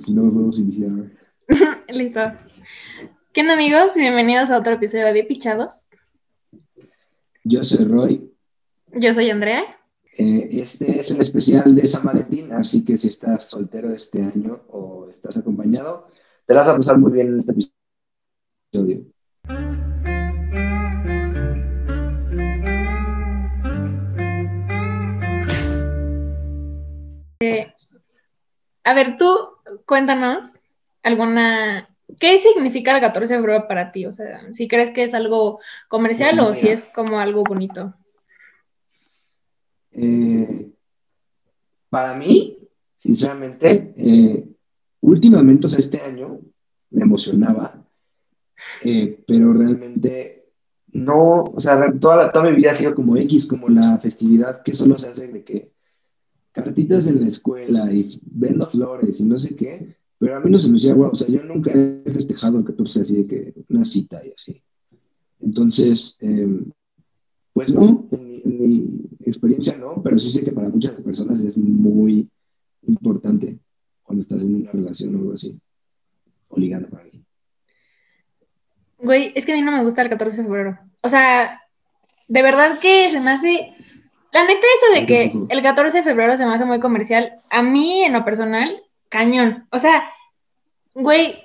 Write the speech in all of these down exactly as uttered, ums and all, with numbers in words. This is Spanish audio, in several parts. Si no, podemos iniciar. Listo. ¿Qué onda, amigos? Bienvenidos a otro episodio de Pichados. Yo soy Roy. Yo soy Andrea. Eh, este es el especial de San Valentín, así que si estás soltero este año o estás acompañado, te vas a pasar muy bien en este episodio. Eh, a ver, tú... Cuéntanos alguna... ¿Qué significa el catorce de febrero para ti? O sea, si crees que es algo comercial pues, o mira, si es como algo bonito. Eh, para mí, sinceramente, eh, últimamente, o sea, este año me emocionaba, eh, pero realmente no... O sea, toda, la, toda mi vida ha sido como X, como la festividad que solo se hace de que cartitas en la escuela y vendo flores y no sé qué, pero a mí no se me decía, wow, o sea, yo nunca he festejado el catorce así de que una cita y así. Entonces, eh, pues no, en mi, en mi experiencia no, pero sí sé que para muchas personas es muy importante cuando estás en una relación o algo así, o ligando para mí. Güey, es que a mí no me gusta el catorce de febrero. O sea, de verdad que se me hace... La neta, eso de que el catorce de febrero se me hace muy comercial, a mí, en lo personal, cañón. O sea, güey,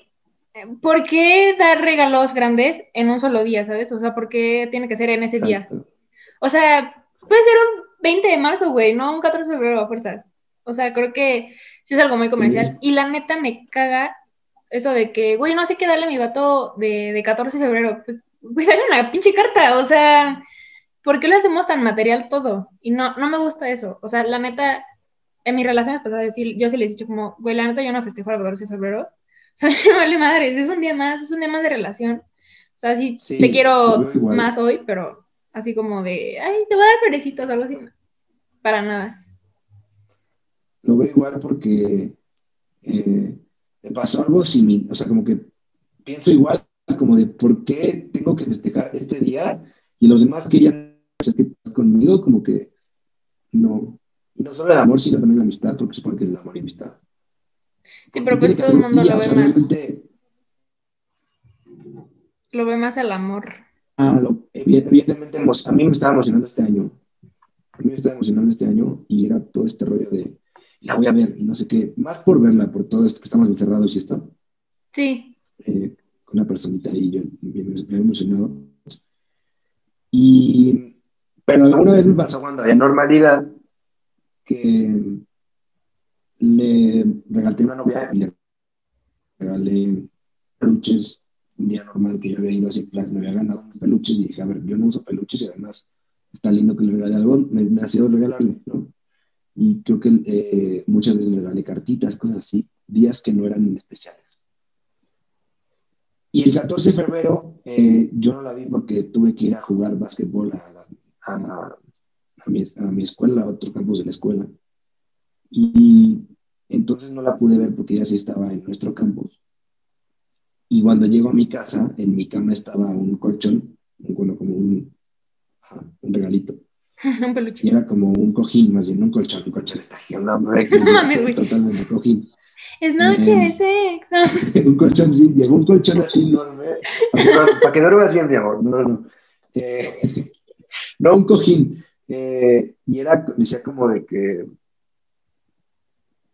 ¿por qué dar regalos grandes en un solo día, sabes? O sea, ¿por qué tiene que ser en ese Exacto. día? O sea, puede ser un veinte de marzo, güey, no un catorce de febrero a fuerzas. O sea, creo que sí es algo muy comercial. Sí. Y la neta me caga eso de que, güey, no sé qué darle a mi vato de, de catorce de febrero. Pues, güey, dale una pinche carta, o sea... ¿Por qué lo hacemos tan material todo? Y no, no me gusta eso. O sea, la neta, en mis relaciones pasadas, yo sí les he dicho como, güey, la neta yo no festejo el catorce de febrero. O sea, me vale madres, es un día más, es un día más de relación. O sea, sí, sí te quiero más hoy, pero así como de, ay, te voy a dar florecitas o algo así. Para nada. Lo veo igual porque eh, me pasó algo similar. O sea, como que pienso igual, como de, ¿por qué tengo que festejar este día? Y los demás que ya conmigo, como que no, no solo el amor, sino también la amistad, porque supongo que es el amor y amistad. Sí, pero pues todo el mundo lo ve más. Lo ve más el amor. Ah, lo, evidentemente, a mí me estaba emocionando este año. A mí me estaba emocionando este año y era todo este rollo de la voy a ver y no sé qué, más por verla, por todo esto que estamos encerrados y esto. Sí. Eh, con una personita y yo me, me, me he emocionado. Y, pero alguna vez me pasó cuando había normalidad que le regalé a una novia y le regalé peluches. Un día normal que yo había ido a Ciclas, me había ganado peluches y dije, a ver, yo no uso peluches y además está lindo que le regale algo, me nació regalarle, ¿no? Y creo que eh, muchas veces le regalé cartitas, cosas así, días que no eran especiales. Y el catorce de febrero eh, yo no la vi porque tuve que ir a jugar básquetbol a, a, a, a, mi, a mi escuela, a otro campus de la escuela. Y entonces no la pude ver porque ella sí estaba en nuestro campus. Y cuando llego a mi casa, en mi cama estaba un colchón, un, bueno, como un, un regalito. Un peluche. Y era como un cojín, más bien, un colchón. Un colchón está aquí, una brecha, totalmente cojín. Es noche de sexo. Un colchón, sí, llegó un colchón así enorme. Para que duermas bien, mi amor. No, no. Eh, no, un cojín. Eh, y era, decía como de que.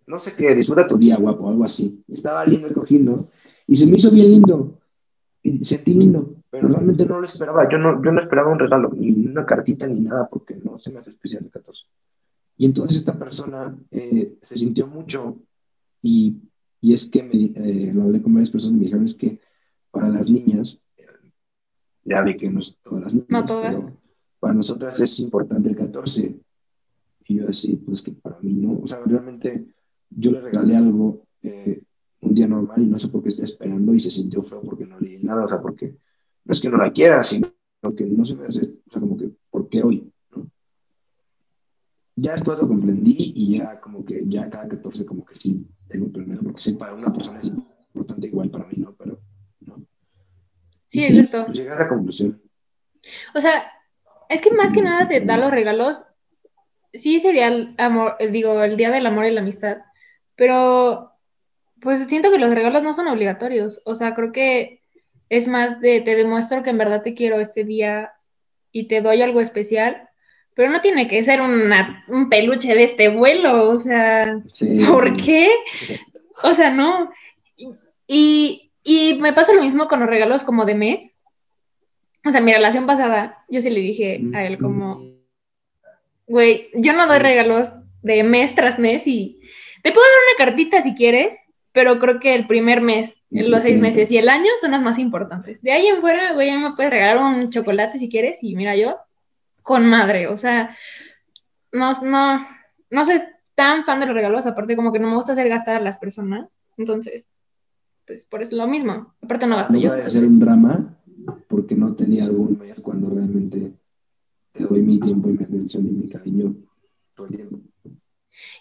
No sé qué, disfruta tu día, guapo, algo así. Estaba lindo el cojín, ¿no? Y se me hizo bien lindo. Y sentí lindo, pero realmente no lo esperaba. Yo no, yo no esperaba un regalo, ni una cartita, ni nada, porque no se me hace especial el catorce. Y entonces esta persona eh, se sintió mucho. Y, y es que me, eh, lo hablé con varias personas y me dijeron es que para las niñas, ya vi que no es todas las niñas, no todas. Pero para nosotras es importante el catorce. Y yo así, pues que para mí no. O sea, realmente yo le regalé algo eh, un día normal y no sé por qué está esperando y se sintió feo porque no le di nada. O sea, porque no es que no la quiera, sino que no se me hace, o sea, como que, ¿por qué hoy? Ya después lo comprendí y ya como que ya cada catorce como que sí tengo primero, porque sí, para una persona es importante igual, para mí no, pero no. Sí, sí, exacto. Pues llegas a la conclusión. O sea, es que más que nada te da los regalos, sí sería el amor, digo, el día del amor y la amistad, pero Pues siento que los regalos no son obligatorios. O sea, creo que es más de te demuestro que en verdad te quiero este día y te doy algo especial. Pero no tiene que ser una, un peluche de este vuelo, o sea, sí. ¿Por qué? O sea, no. Y, y me pasa lo mismo con los regalos como de mes. O sea, mi relación pasada, yo sí le dije a él como, güey, yo no doy regalos de mes tras mes y te puedo dar una cartita si quieres, pero creo que el primer mes, los seis meses y el año son los más importantes. De ahí en fuera, güey, ya me puedes regalar un chocolate si quieres y mira yo. Con madre, o sea, no, no, no soy tan fan de los regalos, aparte como que no me gusta hacer gastar a las personas, entonces, pues por eso lo mismo, aparte no gasto no yo. No voy a hacer un drama porque no tenía algún mes cuando realmente te doy mi tiempo y mi atención y mi cariño todo el tiempo.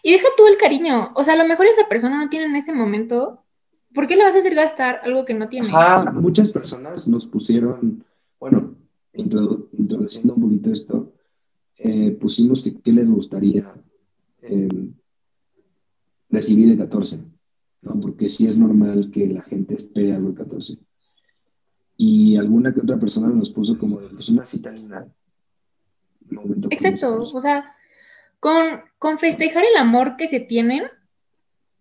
Y deja tú el cariño, o sea, a lo mejor esa persona no tiene en ese momento, ¿por qué le vas a hacer gastar algo que no tiene? Ajá, muchas personas nos pusieron, bueno, Introdu- introduciendo un poquito esto, eh, pusimos que, qué les gustaría eh, recibir el catorce, ¿no? Porque sí es normal que la gente espere algo el catorce. Y alguna que otra persona nos puso como, pues una cita linda. Exacto, o sea, con, con festejar el amor que se tienen,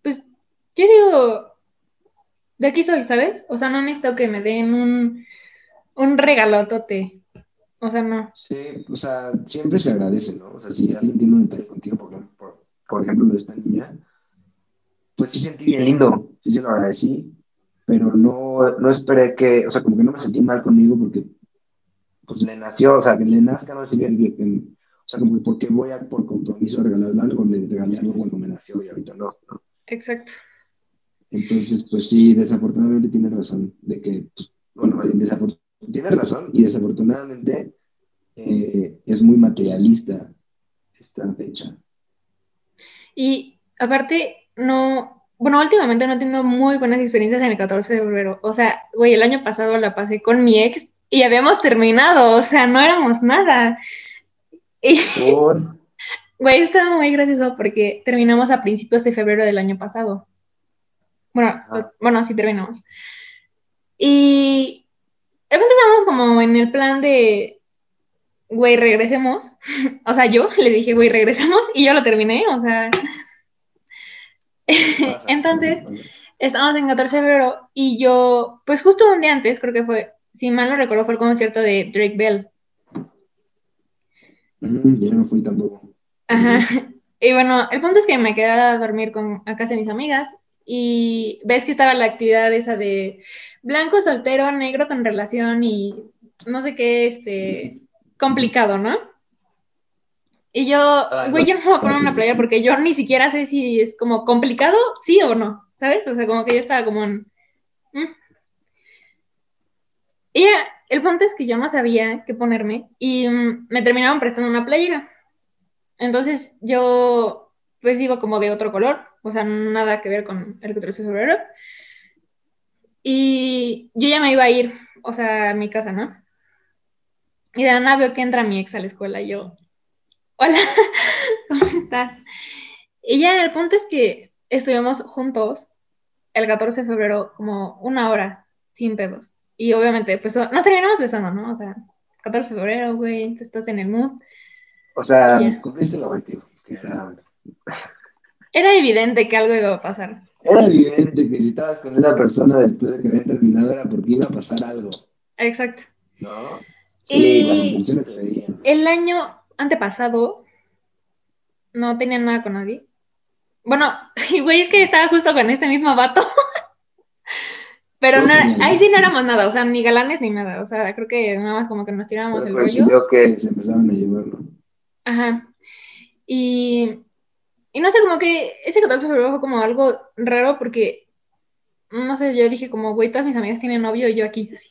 pues yo digo, de aquí soy, ¿sabes? O sea, no necesito que me den un, un regalotote. O sea, no. Sí, o sea, siempre se agradece, ¿no? O sea, si alguien tiene un detalle contigo, por, por, por ejemplo, lo de esta niña, pues sí sentí bien lindo, sí se lo agradecí, pero no, no esperé que, o sea, como que no me sentí mal conmigo porque, pues le nació, o sea, que le nazca no sirve, o sea, como que porque voy a por compromiso a regalarle algo, le regalé algo cuando me nació y ahorita no, ¿no? Exacto. Entonces, pues sí, desafortunadamente tiene razón, de que, pues, bueno, desafortunadamente, tienes razón, y desafortunadamente eh, es muy materialista esta fecha. Y aparte, no... Bueno, últimamente no he tenido muy buenas experiencias en el catorce de febrero. O sea, güey, el año pasado la pasé con mi ex y habíamos terminado. O sea, no éramos nada. Y, ¿por? Güey, estaba muy gracioso porque terminamos a principios de febrero del año pasado. Bueno, ah. lo, bueno sí terminamos. Y... realmente estábamos como en el plan de, güey, regresemos. O sea, yo le dije, güey, regresemos, y yo lo terminé, o sea. Entonces, estábamos en catorce de febrero, y yo, pues justo un día antes, creo que fue, si mal no recuerdo, fue el concierto de Drake Bell. Yo no fui tampoco. Ajá. Y bueno, el punto es que me quedé a dormir con, a casa de mis amigas, y ves que estaba la actividad esa de blanco soltero, negro con relación y no sé qué, este, complicado, ¿no? Y yo, güey, yo no me voy a poner una playera porque yo ni siquiera sé si es como complicado, sí o no, ¿sabes? O sea, como que yo estaba como en... ¿Mm? Y el punto es que yo no sabía qué ponerme y um, me terminaron prestando una playera. Entonces yo, pues, iba como de otro color. O sea, nada que ver con el catorce de febrero. Y yo ya me iba a ir, o sea, a mi casa, ¿no? Y de la nada veo que entra mi ex a la escuela y yo, hola, ¿cómo estás? Y ya el punto es que estuvimos juntos el catorce de febrero como una hora, sin pedos. Y obviamente, pues, nos terminamos besando, ¿no? O sea, catorce de febrero, güey, estás en el mood. O sea, cumpliste el objetivo. Que era... Era evidente que algo iba a pasar. Era evidente que si estabas con una persona después de que había terminado era porque iba a pasar algo. Exacto. ¿No? Sí, y las veían. El año antepasado no tenía nada con nadie. Bueno, y güey, es que estaba justo con este mismo vato. Pero no, ahí sí no éramos nada, o sea, ni galanes ni nada. O sea, creo que nada más como que nos tirábamos el rollo. Creo que se empezaban a llevar, ¿no? Ajá. Y... Y no sé, como que ese catorce de febrero fue como algo raro porque, no sé, yo dije como, güey, todas mis amigas tienen novio y yo aquí, así,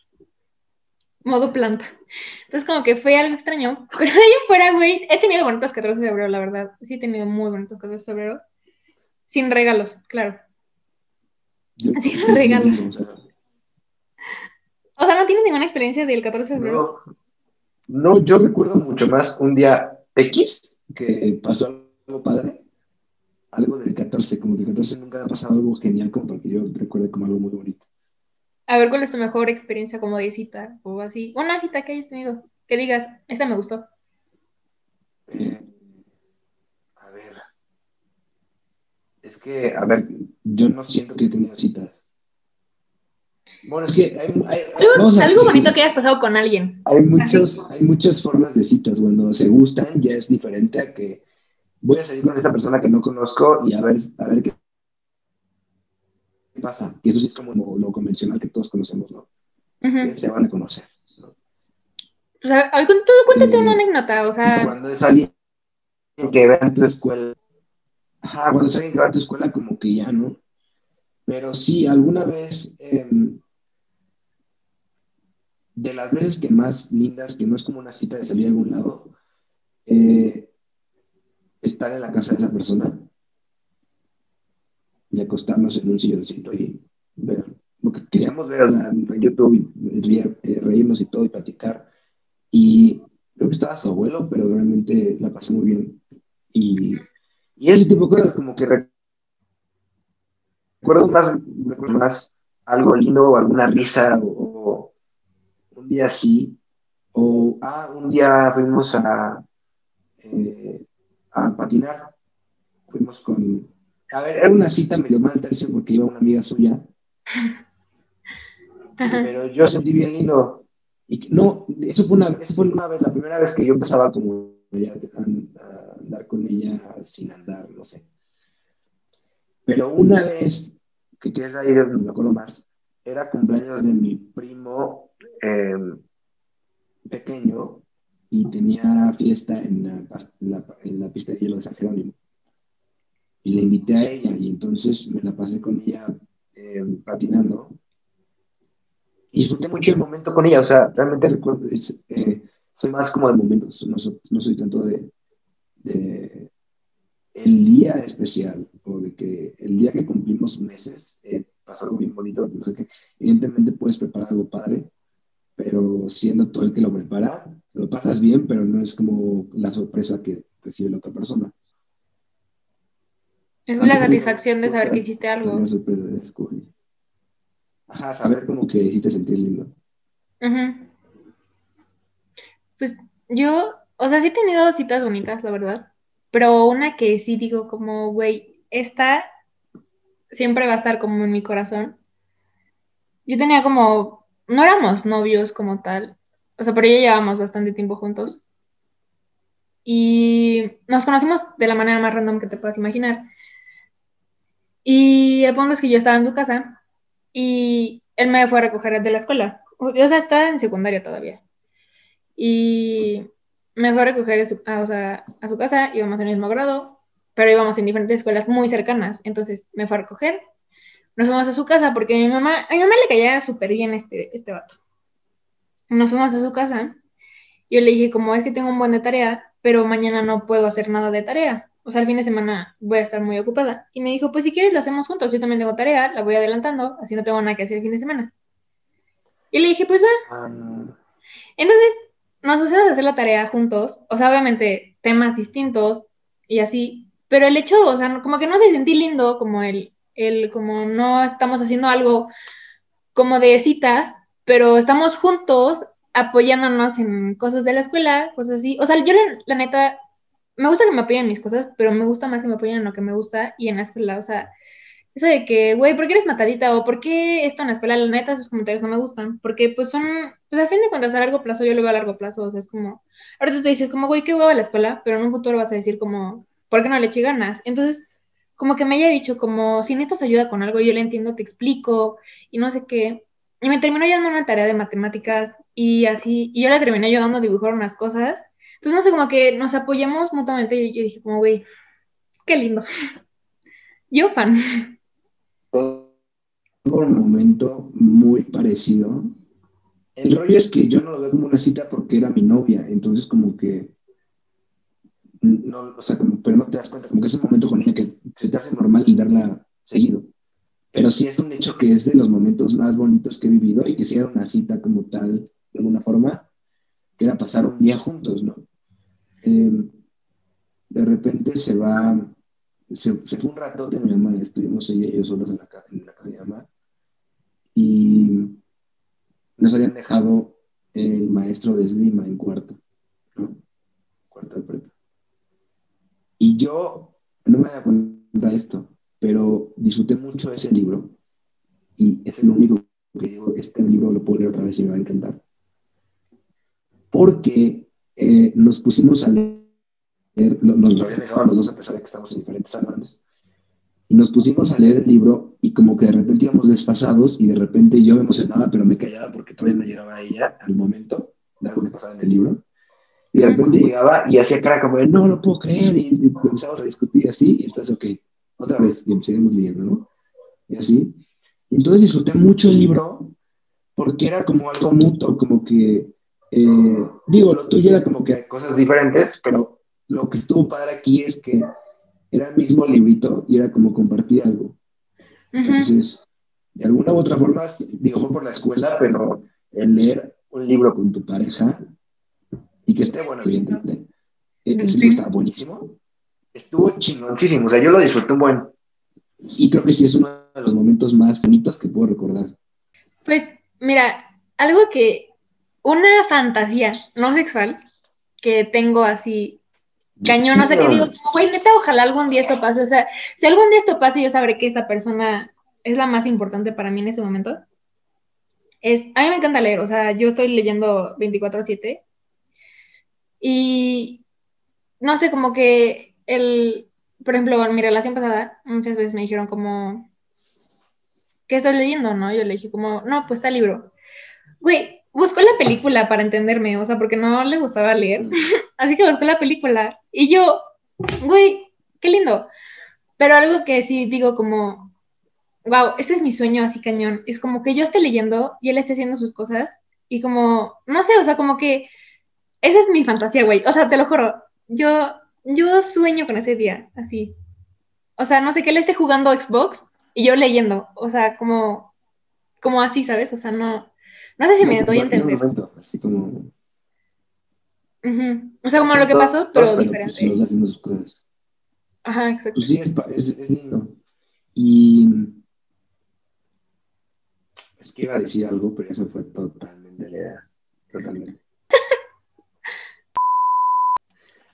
modo planta. Entonces como que fue algo extraño, pero de ahí fuera, güey, he tenido bonitos catorce de febrero, la verdad. Sí he tenido muy bonitos catorce de febrero, sin regalos, claro. Yo sin sí, regalos. O sea, ¿no tienes ninguna experiencia del catorce de febrero? No, no, yo recuerdo mucho más un día X que pasó algo padre. algo del catorce, como que el catorce nunca ha pasado algo genial como que yo recuerdo como algo muy bonito. A ver, ¿cuál es tu mejor experiencia como de cita o así? Una cita que hayas tenido, que digas, esta me gustó. Eh, a ver, es que, a ver, yo no siento que he tenido citas. Bueno, es que hay, hay, algo, a, algo bonito que hayas pasado con alguien. Hay muchos, hay muchas formas de citas. Cuando se gustan ya es diferente a que voy a salir con esta persona que no conozco y a ver, a ver qué pasa. Que eso sí es como lo, lo convencional que todos conocemos, ¿no? Uh-huh. Se van a conocer, ¿no? Pues a, a, tú, cuéntate eh, una anécdota, o sea... Cuando es alguien que va en tu escuela... Ajá, cuando es alguien que va en tu escuela como que ya, ¿no? Pero sí, alguna vez... Eh, de las veces que más lindas, que no es como una cita de salir a algún lado, eh, estar en la casa de esa persona y acostarnos en un silloncito y ver lo que queríamos ver, o sea, en YouTube, reír, eh, reírnos y todo, y platicar. Y creo que estaba su abuelo, pero realmente la pasé muy bien. Y, y ese tipo de cosas, como que rec- recuerdo más, recuerdo más algo lindo, o alguna risa, o un día sí, o ah, un día fuimos a, eh, a patinar, fuimos con, a ver, era una cita medio mal tercio porque iba una amiga suya, pero yo sentí bien lindo, y no, eso fue una, eso fue una vez, la primera vez que yo empezaba como a andar con ella sin andar, no sé, pero una vez, que es ahí donde me acuerdo más, era cumpleaños de mi primo eh, pequeño y tenía fiesta en la, en, la, en la pista de hielo de San Jerónimo. Y la invité a ella y entonces me la pasé con ella eh, patinando. Y disfruté mucho el momento con ella, o sea, realmente recuerdo, es, eh, soy más como de momentos, no, no soy tanto de, de el día especial o de que el día que cumplimos meses... Eh, pasó algo bien bonito, no sé qué. Evidentemente puedes preparar algo padre, pero siendo tú el que lo prepara, lo pasas bien, pero no es como la sorpresa que recibe la otra persona. Es la satisfacción de saber que hiciste algo. Una sorpresa de descubrir. Ajá, saber como que hiciste sentir lindo. Uh-huh. Pues yo, o sea, sí he tenido citas bonitas, la verdad, pero una que sí digo como, güey, esta... siempre va a estar como en mi corazón. Yo tenía como... no éramos novios como tal. O sea, pero ya llevábamos bastante tiempo juntos. Y nos conocimos de la manera más random que te puedas imaginar. Y el punto es que yo estaba en su casa y él me fue a recoger de la escuela. O sea, estaba en secundaria todavía. Y me fue a recoger a su, a, o sea, a su casa, íbamos en el mismo grado, pero íbamos en diferentes escuelas muy cercanas, entonces me fue a recoger, nos fuimos a su casa, porque a mi mamá, a mi mamá le caía súper bien este, este vato. Nos fuimos a su casa, yo le dije, como es que tengo un buen de tarea, pero mañana no puedo hacer nada de tarea, o sea, el fin de semana voy a estar muy ocupada, y me dijo, pues si quieres la hacemos juntos, yo también tengo tarea, la voy adelantando, así no tengo nada que hacer el fin de semana. Y le dije, pues va. Entonces, nos pusimos a hacer la tarea juntos, o sea, obviamente, temas distintos, y así, pero el hecho, o sea, como que no se sentí lindo, como el, el, como no estamos haciendo algo como de citas, pero estamos juntos apoyándonos en cosas de la escuela, cosas así. O sea, yo la, la neta, me gusta que me apoyen en mis cosas, pero me gusta más que me apoyen en lo que me gusta y en la escuela. O sea, eso de que, güey, ¿por qué eres matadita? O ¿por qué esto en la escuela? La neta, sus comentarios no me gustan, porque pues son, pues a fin de cuentas a largo plazo, yo lo veo a largo plazo. O sea, es como, ahora tú te dices como, güey, qué hueva la escuela, pero en un futuro vas a decir como... ¿por qué no le eché ganas? Entonces, como que me haya dicho, como, si necesitas ayuda con algo, yo le entiendo, te explico, y no sé qué. Y me terminó ayudando una tarea de matemáticas, y así, y yo la terminé ayudando a dibujar unas cosas. Entonces, no sé, como que nos apoyamos mutuamente, y yo dije, como, güey, qué lindo. Yo, fan. Todo un momento muy parecido. El rollo es que yo no lo veo como una cita porque era mi novia, entonces como que no, o sea, como, pero no te das cuenta, como que es un momento con ella que se te hace normal y verla seguido. Pero sí es un hecho que es de los momentos más bonitos que he vivido y que sí era una cita como tal, de alguna forma, que era pasar un día juntos, ¿no? Eh, de repente se va se, se fue un ratote mi mamá, estuvimos ella y yo solos en la, ca- en la casa de mi mamá, y nos habían dejado el maestro de esgrima en cuarto, ¿no? Cuarto de prepa. Y yo no me había cuenta de esto, pero disfruté mucho ese libro, y es el único que digo, este libro lo puedo leer otra vez y me va a encantar. Porque eh, nos pusimos a leer, nos, nos lo habían dejado a los dos a pesar de que estamos en diferentes salones, y nos pusimos a leer el libro y como que de repente íbamos desfasados y de repente yo me emocionaba, pero me callaba porque todavía no llegaba a ella al momento de algo que pasaba en el libro. Y de repente llegaba y hacía cara como de, no, no puedo creer, y, y empezamos a discutir así, y entonces, ok, otra vez, y seguimos leyendo, ¿no? Y así. Entonces disfruté mucho el libro porque era como algo mutuo, como que, eh, digo, lo tuyo era como que hay cosas diferentes, pero lo que estuvo padre aquí es que era el mismo librito y era como compartir algo. Entonces, de alguna u otra forma, digo, fue por la escuela, pero el leer un libro con tu pareja y que esté bueno, evidentemente. Ese libro estaba buenísimo. Estuvo chingoncísimo, o sea, yo lo disfruté un buen. Y creo que sí es uno de los momentos más bonitos que puedo recordar. Pues, mira, algo que... una fantasía no sexual que tengo así... cañón, o sea, que digo, güey, neta, ojalá algún día esto pase, o sea, si algún día esto pase yo sabré que esta persona es la más importante para mí en ese momento. Es, a mí me encanta leer, o sea, yo estoy leyendo veinticuatro siete y no sé, como que el, por ejemplo, en mi relación pasada, muchas veces me dijeron como, ¿qué estás leyendo? ¿No? Yo le dije como, no, pues está el libro. Güey, buscó la película para entenderme, o sea, porque no le gustaba leer, así que buscó la película, y yo, güey, qué lindo, pero algo que sí digo como, wow, este es mi sueño así cañón, es como que yo esté leyendo y él esté haciendo sus cosas, y como, no sé, o sea, como que, esa es mi fantasía, güey, o sea, te lo juro, yo, yo sueño con ese día, así, o sea, no sé, que él esté jugando Xbox, y yo leyendo, o sea, como, como así, ¿sabes? O sea, no... No sé si me doy a entender. Momento, así como... uh-huh. O sea, como lo que pasó, pero, pero diferente. Pues, los haciendo sus cosas. Ajá, exacto. Pues sí, es, es, es lindo. Y... es que iba a decir algo, pero eso fue totalmente la idea. Totalmente.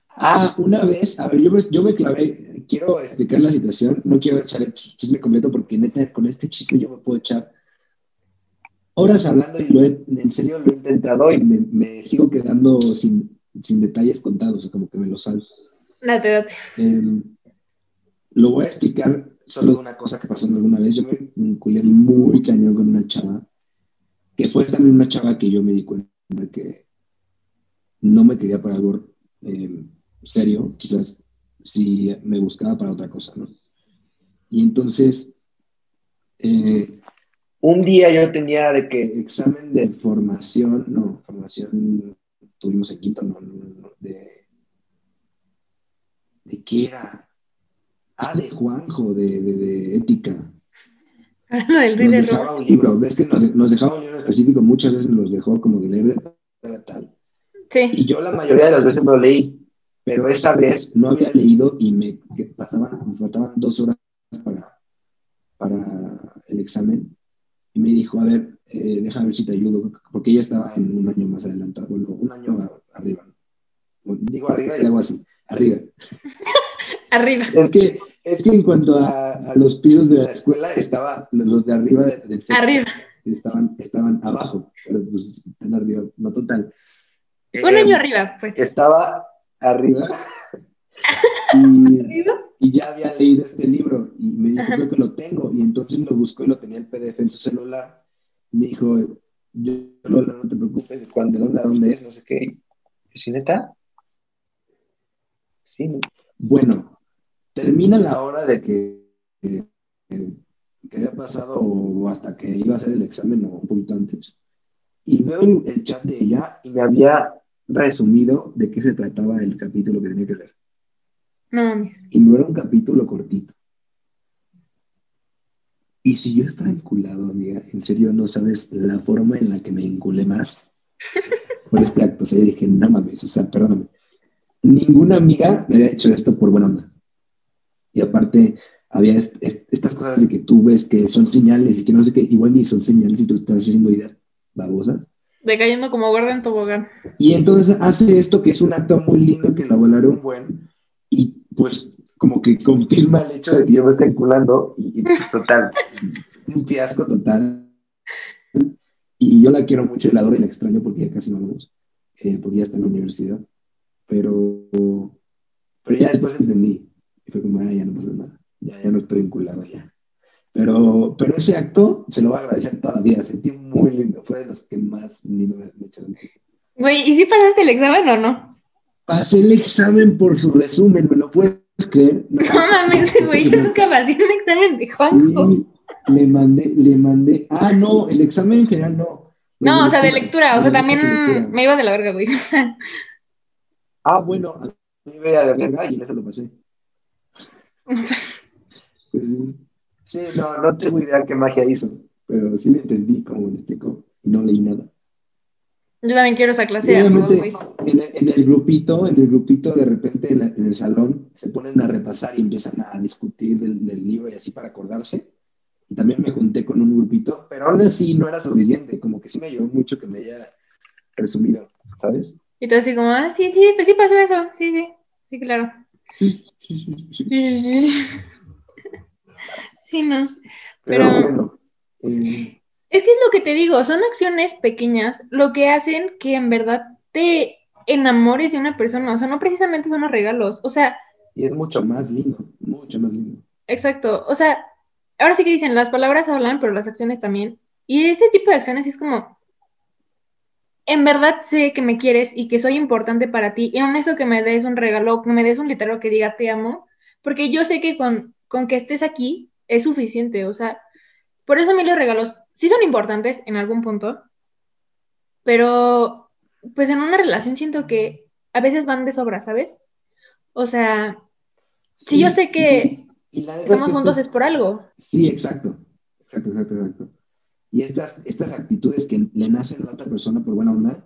Ah, una vez... A ver, yo me, yo me clavé... Quiero explicar la situación. No quiero echar el chisme completo porque neta, con este chisme yo me puedo echar... horas hablando y lo he, en serio lo he intentado y me, me sigo quedando sin, sin detalles contados, o sea, como que me lo salgo. Date, date. Eh, lo voy a explicar solo de una cosa que pasó alguna vez. Yo me vinculé muy cañón con una chava, que fue esa misma chava que yo me di cuenta de que no me quería para algo eh, serio, quizás si me buscaba para otra cosa, ¿no? Y entonces... Eh, un día yo tenía de que examen de formación, no, formación tuvimos en quinto, no, no, no, de, ¿de qué era? Ah, de Juanjo, de, de, de ética. Ah, no, del nos dejaba error. Un libro, ves que nos, nos dejaba un libro específico, muchas veces nos dejó como de leer de tal a tal. Sí. Y yo la mayoría de las veces no lo leí, pero esa vez no había leído y me pasaban, me faltaban dos horas para, para el examen. Y me dijo, a ver, eh, déjame ver si te ayudo, porque ella estaba en un año más adelantado, bueno, un año arriba. Bueno, digo arriba y luego así, arriba. Arriba. Es que, es que en cuanto a, a los pisos de la escuela, estaban los de arriba del sexto. Arriba. Estaban, estaban abajo, pero pues están arriba, no total. Un eh, año arriba, pues. Estaba arriba. Y, y ya había leído este libro y me dijo, ajá, creo que lo tengo, y entonces lo buscó y lo tenía el P D F en su celular. Me dijo, yo Lola, no te preocupes, cuando, dónde, dónde es, no sé qué. ¿Sí, neta? Sí. Bueno, termina la hora de que, que, que había pasado o hasta que iba a hacer el examen o un poquito antes, y veo el chat de ella y me había resumido de qué se trataba el capítulo que tenía que leer. No, y no era un capítulo cortito. Y si yo estaba vinculado, amiga, en serio no sabes la forma en la que me vinculé más por este acto. O sea, yo dije, no mames, o sea, perdóname. Ninguna amiga me había hecho esto por buena onda. Y aparte, había est- est- estas cosas de que tú ves que son señales y que no sé qué, igual ni son señales y tú estás haciendo ideas babosas. Decayendo como gorda en tobogán. Y entonces hace esto que es un acto muy lindo que la volará un buen, y pues como que confirma el hecho de que yo me estoy culando, y, y pues total, un fiasco total. Y yo la quiero mucho y la adoro y la extraño porque ya casi no vemos, eh, porque ya está en la universidad. Pero, pero ya después entendí. Y fue como, ah, ya no pasa nada, ya, ya no estoy vinculado ya. Pero, pero ese acto se lo voy a agradecer toda la vida, sentí muy lindo, fue de los que más lindo me han hecho. Güey, ¿y si pasaste el examen o no? Pasé el examen por su resumen, ¿me lo puedes creer? No, no mames, güey, yo nunca pasé un examen de Juanjo. Sí, le mandé, le mandé, ah, no, el examen en general no. No, no, o sea, de lectura, o sea, también me iba de la verga, güey, o sea. Ah, bueno, a mí me iba de la verga y en eso lo pasé. Pues sí. Sí, no, no tengo idea qué magia hizo, pero sí le entendí como le explicó, no leí nada. Yo también quiero esa clase de amigos, güey. En, en el grupito, en el grupito de repente en, la, en el salón se ponen a repasar y empiezan a discutir del, del libro y así para acordarse. Y también me junté con un grupito, pero aún así no era suficiente, como que sí me ayudó mucho que me haya resumido, ¿sabes? Y todo así como, ah, sí, sí, pues sí pasó eso, sí, sí, sí, claro. Sí, sí, sí, sí. sí, sí, sí. Sí, no, pero, pero bueno, eh... es que es lo que te digo, son acciones pequeñas lo que hacen que en verdad te enamores de una persona, o sea, no precisamente son los regalos, o sea... Y es mucho más lindo, mucho más lindo. Exacto, o sea, ahora sí que dicen, las palabras hablan, pero las acciones también, y este tipo de acciones es como, en verdad sé que me quieres y que soy importante para ti, y aun eso que me des un regalo, que me des un letrero que diga te amo, porque yo sé que con, con que estés aquí... es suficiente, o sea, por eso a mí los regalos sí son importantes en algún punto, pero pues en una relación siento que a veces van de sobra, ¿sabes? O sea, sí, si yo sé que y, y estamos juntos tú, es por algo. Sí, exacto, exacto, exacto, exacto. Y estas, estas actitudes que le nacen a otra persona por buena onda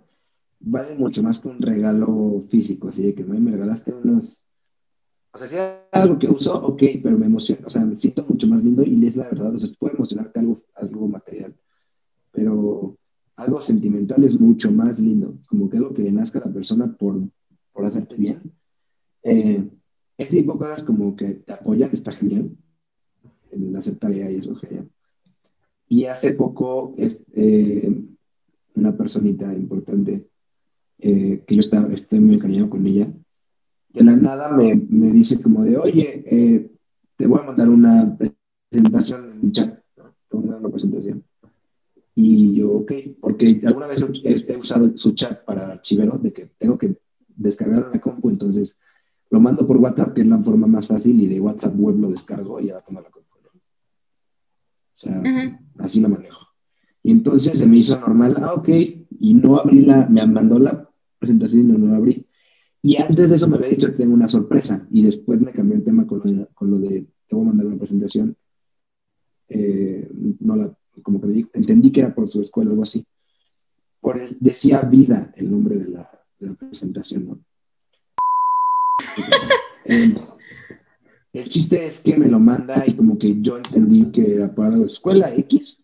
valen mucho más que un regalo físico, así de que me regalaste unos... O sea, si es algo que uso, ok, pero me emociona, o sea, me siento mucho más lindo y es la verdad, o sea, puede emocionarte algo, algo material, pero algo sentimental es mucho más lindo, como que algo que le nazca a la persona por, por hacerte bien. Eh, este tipo de cosas como que te apoyan, está genial, en hacer tarea y eso, genial. Y hace poco, este, eh, una personita importante, eh, que yo está, estoy muy encariñado con ella, de la nada me, me dice como de, oye, eh, te voy a mandar una presentación en chat, ¿no? Te voy a mandar una presentación. Y yo, ok, porque alguna vez he, he usado su chat para chivero, de que tengo que descargar una compu, entonces lo mando por WhatsApp, que es la forma más fácil, y de WhatsApp web lo descargo y ya tengo la compu, ¿no? O sea, uh-huh. Así lo manejo. Y entonces se me hizo normal, ah, ok, y no abrí la, me mandó la presentación y no, no la abrí. Y antes de eso me había dicho que tengo una sorpresa. Y después me cambió el tema con lo de, con lo de te voy a mandar una presentación. Eh, no la, como que me dijo, entendí que era por su escuela o algo así. Por el, decía vida el nombre de la, de la presentación, ¿no? eh, el chiste es que me lo manda y como que yo entendí que era para la escuela X.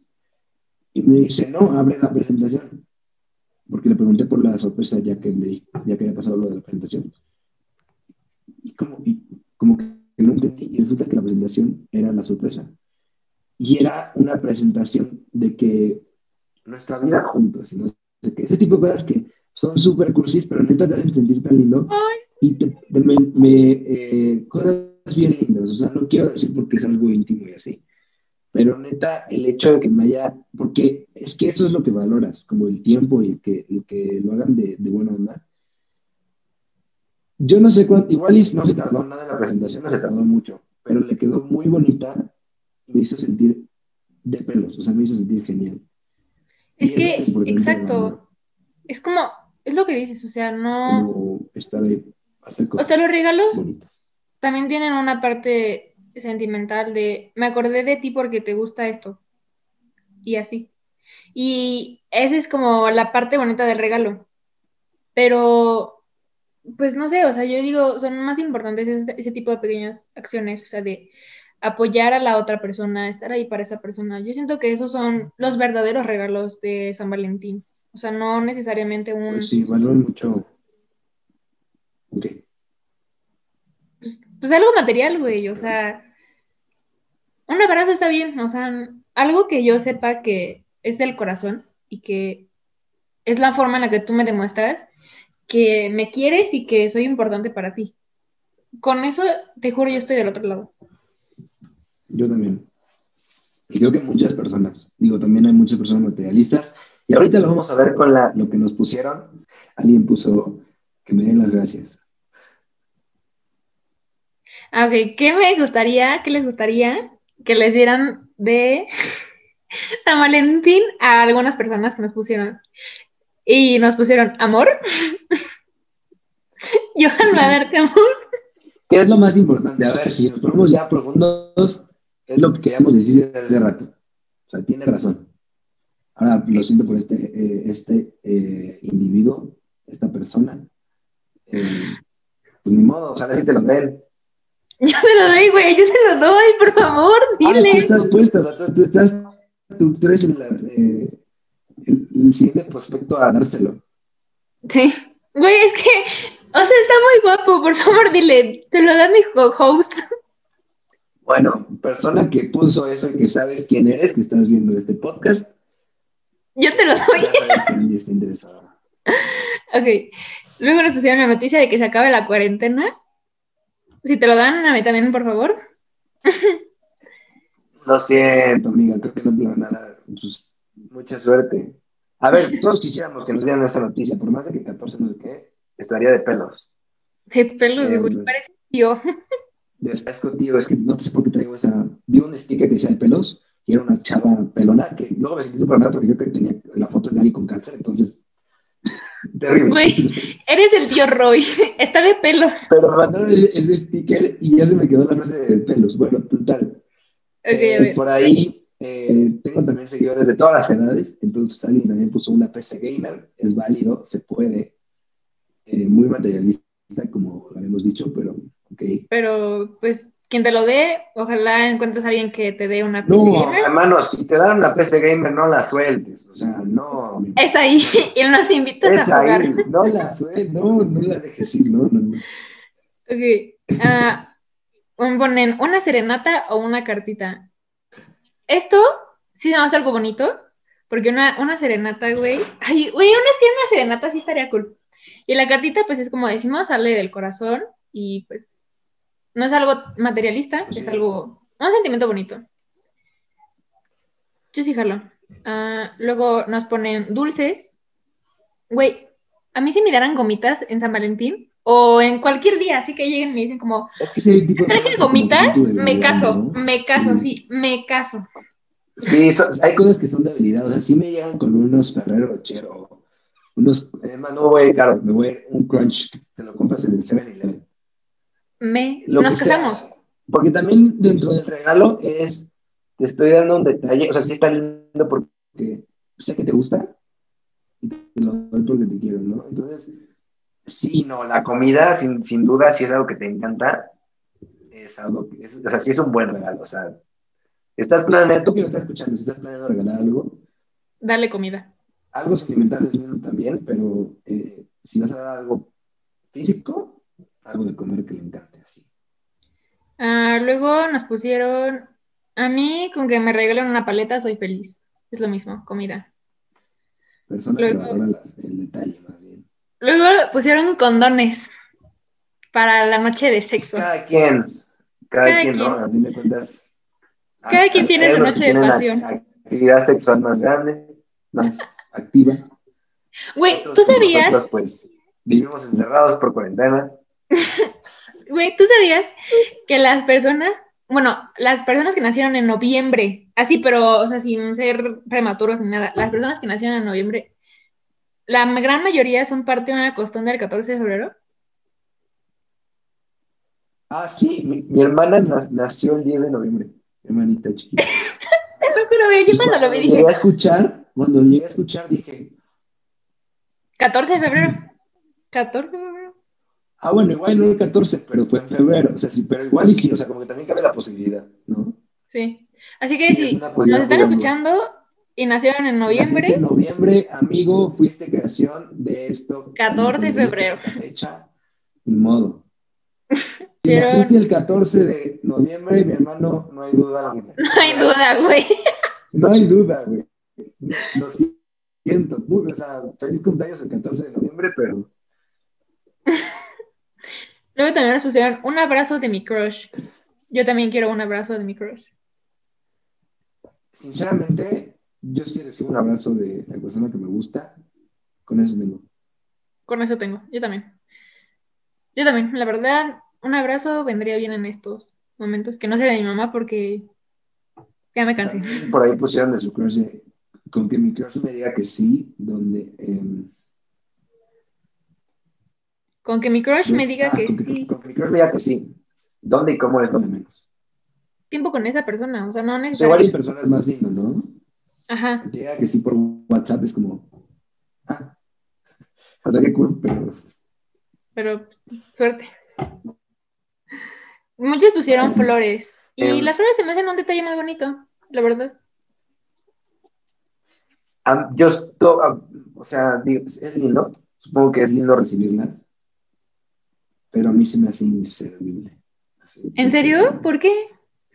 Y me dice, no, abre la presentación. Porque le pregunté por la sorpresa ya que, le, ya que había pasado lo de la presentación. Y como, y como que no entendí, y resulta que la presentación era la sorpresa. Y era una presentación de que nuestra vida juntos, y no sé qué. Ese tipo de cosas que son súper cursis, pero neta te hacen sentir tan lindo. Y te, te, me, me, eh, cosas bien lindas, o sea, no quiero decir porque es algo íntimo y así. Pero neta, el hecho de que me haya... Porque es que eso es lo que valoras, como el tiempo y el que, el que lo hagan de, de buena onda. Yo no sé cuánto... Igual no se tardó nada en la presentación, no se tardó mucho. Pero le quedó muy bonita y me hizo sentir de pelos. O sea, me hizo sentir genial. Es que, es exacto. Es como... Es lo que dices, o sea, no... Como estar ahí, hacer cosas. O sea, los regalos bonitas también tienen una parte... sentimental de me acordé de ti porque te gusta esto y así, y esa es como la parte bonita del regalo, pero pues no sé, o sea, yo digo, son más importantes ese, ese tipo de pequeñas acciones, o sea, de apoyar a la otra persona, estar ahí para esa persona. Yo siento que esos son los verdaderos regalos de San Valentín. O sea, no necesariamente un... Pues sí, valoro mucho. Okay. Pues, pues algo material, güey, o sea... Un abrazo está bien, o sea, algo que yo sepa que es del corazón y que es la forma en la que tú me demuestras que me quieres y que soy importante para ti. Con eso, te juro, yo estoy del otro lado. Yo también. Y creo que muchas personas, digo, también hay muchas personas materialistas. Y ahorita lo vamos a ver con la, lo que nos pusieron. Alguien puso que me den las gracias. Ok, ¿qué me gustaría, qué les gustaría que les dieran de San Valentín a algunas personas que nos pusieron? Y nos pusieron amor. Johan va a darte amor. ¿Qué es lo más importante? A ver, si nos ponemos ya profundos, es lo que queríamos decir hace rato. O sea, tiene razón. Ahora, lo siento por este, eh, este eh, individuo, esta persona. Eh, pues ni modo, ojalá sí te lo den. Yo se lo doy, güey, yo se lo doy, por favor, dile. Ah, tú estás puesta, tú, tú estás, tú, tú eres la, eh, el, el siguiente prospecto a dárselo. Sí, güey, es que, o sea, está muy guapo, por favor, dile, te lo da mi host. Bueno, persona que puso eso y que sabes quién eres, que estás viendo este podcast. Yo te lo doy. Sabes que nadie está interesada. Ok, luego nos pusieron la noticia de que se acabe la cuarentena. Si te lo dan a mí también, por favor. Lo siento, amiga, creo que no te lo van a dar. Pues, mucha suerte. A ver, todos quisiéramos que nos dieran esa noticia, por más de que catorce no sé qué, estaría de pelos. De pelos, eh, güey, parece tío. De asco, tío, es que no sé por qué traigo esa... Vi un sticker que decía de pelos, y era una chava pelona, que luego me sentí súper mal porque yo creo que tenía la foto de nadie con cáncer, entonces... Terrible. Güey, eres el tío Roy, está de pelos. Pero mandaron ese sticker y ya se me quedó la frase de pelos. Bueno, total. Okay, eh, a ver. Por ahí eh, tengo también seguidores de todas las edades. Entonces alguien también puso una P C gamer. Es válido, se puede. Eh, muy materialista, como lo habíamos dicho, pero ok. Pero pues quien te lo dé, ojalá encuentres a alguien que te dé una P C no, gamer. No, hermano, si te dan una P C gamer, no la sueltes. O sea, no. Es ahí, y nos invitas es a jugar. Ahí. No la sueltes, no, no la dejes ir, no, no, no. Ok. Uh, ponen una serenata o una cartita. Esto sí se me hace algo bonito, porque una, una serenata, güey. Ay, güey, aún es que una serenata sí estaría cool. Y la cartita, pues es como decimos, sale del corazón y pues. No es algo materialista, sí. Es algo... Un sentimiento bonito. Yo sí jalo. Uh, luego nos ponen dulces. Güey, a mí si me darán gomitas en San Valentín o en cualquier día, así que lleguen y me dicen como... Es que sí, tipo, traje gomitas, me caso, ¿no? me caso, sí, sí me caso. Sí, son, hay cosas que son de habilidad. O sea, si me llegan con unos Ferrero Rocher o unos... Además, no voy a ir caro, me voy a ir un Crunch. Te lo compras en el seven eleven. Me, nos casamos. Sea, porque también dentro del regalo es, te estoy dando un detalle, o sea, sí está lindo porque sé que te gusta y te lo doy porque te quiero, ¿no? Entonces, sí, no, la comida, sin, sin duda, si es algo que te encanta, es algo que, es, o sea, sí es un buen regalo, o sea, estás planeando, tú que me estás escuchando, si estás planeando regalar algo, dale comida. Algo sentimental es lindo también, pero eh, si vas a dar algo físico, algo de comer que le encante, así. Ah, luego nos pusieron, a mí con que me regalen una paleta soy feliz. Es lo mismo, comida. Persona luego, que valora las, el detalle, más bien. Luego pusieron condones para la noche de sexo. Cada quien, cada, cada quien, quien, ¿no? A mí me cuentas. Cada a, quien a, tiene su noche de pasión. Actividad sexual más grande, más activa. Güey, ¿tú sabías? Nosotros, pues, vivimos encerrados por cuarentena. Güey, ¿tú sabías que las personas, bueno, las personas que nacieron en noviembre, así, pero, o sea, sin ser prematuros ni nada, las personas que nacieron en noviembre, la gran mayoría son parte de una costumbre del catorce de febrero? Ah, sí, mi, mi hermana nació el diez de noviembre, hermanita chiquita. Te lo juro, güey, yo cuando lo vi dije... Llegué a escuchar, cuando llegué a escuchar dije... catorce de febrero, catorce de febrero. Ah, bueno, igual no el catorce, pero fue en febrero. O sea, sí, pero igual y sí, o sea, como que también cabe la posibilidad, ¿no? Sí. Así que sí, si nos están escuchando y nacieron en noviembre. En noviembre, amigo, fuiste creación de esto. catorce de febrero. Fecha, ni modo. Si naciste el catorce de noviembre, mi hermano, no hay duda, güey. No hay duda, güey. No hay duda, güey. Lo siento. O sea, feliz cumpleaños el catorce de noviembre, pero... Luego también les pusieron un abrazo de mi crush. Yo también quiero un abrazo de mi crush. Sinceramente, yo sí recibo un abrazo de la persona que me gusta. Con eso tengo. Con eso tengo, yo también. Yo también, la verdad, un abrazo vendría bien en estos momentos. Que no sea de mi mamá porque ya me cansé. También por ahí pusieron de su crush de, con que mi crush me diga que sí, donde... Eh, Con que mi crush me diga ah, que con que, sí. Con que mi crush me diga que sí. ¿Dónde y cómo es lo de menos? Tiempo con esa persona, o sea, no necesariamente. O sea, igual hay personas más lindas, ¿no? Ajá. Que diga que sí por WhatsApp es como... Ah. O sea, qué cool, pero... Pero, suerte. Muchos pusieron flores. Y eh, las flores se me hacen un detalle muy bonito, la verdad. Um, yo, to, um, o sea, digo, es lindo. Supongo que es lindo recibirlas. Pero a mí se me hace inservible. ¿En serio? ¿Por qué?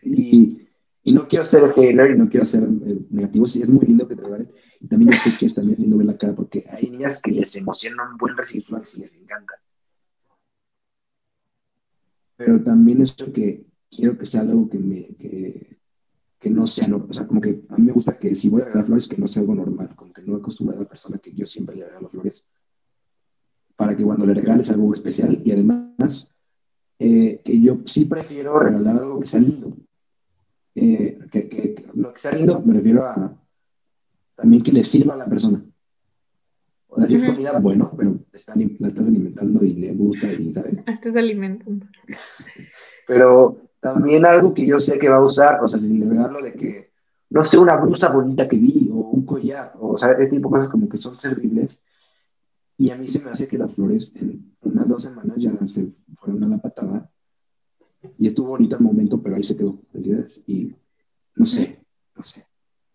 Y, y no quiero ser hater y no quiero ser eh, negativo. Sí, es muy lindo que te regalen. Y también yo sé que es también lindo ver la cara, porque hay niñas que les emocionan buen recibir flores y les encanta. Pero también eso que quiero que sea algo que me que, que no sea, no, o sea, como que a mí me gusta que si voy a regalar flores, que no sea algo normal, como que no acostumbré a la persona que yo siempre le regalo flores, para que cuando le regales algo especial. Y además, eh, que yo sí prefiero regalar algo que sea lindo. Eh, que, que, que, lo que sea lindo, me refiero a también que le sirva a la persona. O sea, si es comida, bueno, pero está, la estás alimentando y le gusta. Y, ¿sabes? Estás alimentando. Pero también algo que yo sé que va a usar, o sea, si le regalo de que, no sé, una blusa bonita que vi, o un collar, o sea, este tipo de cosas como que son servibles. Y a mí se me hace que las flores en unas dos semanas ya se fueron a la patada. Y estuvo bonito el momento, pero ahí se quedó. ¿Entiendes? Y no sé, no sé.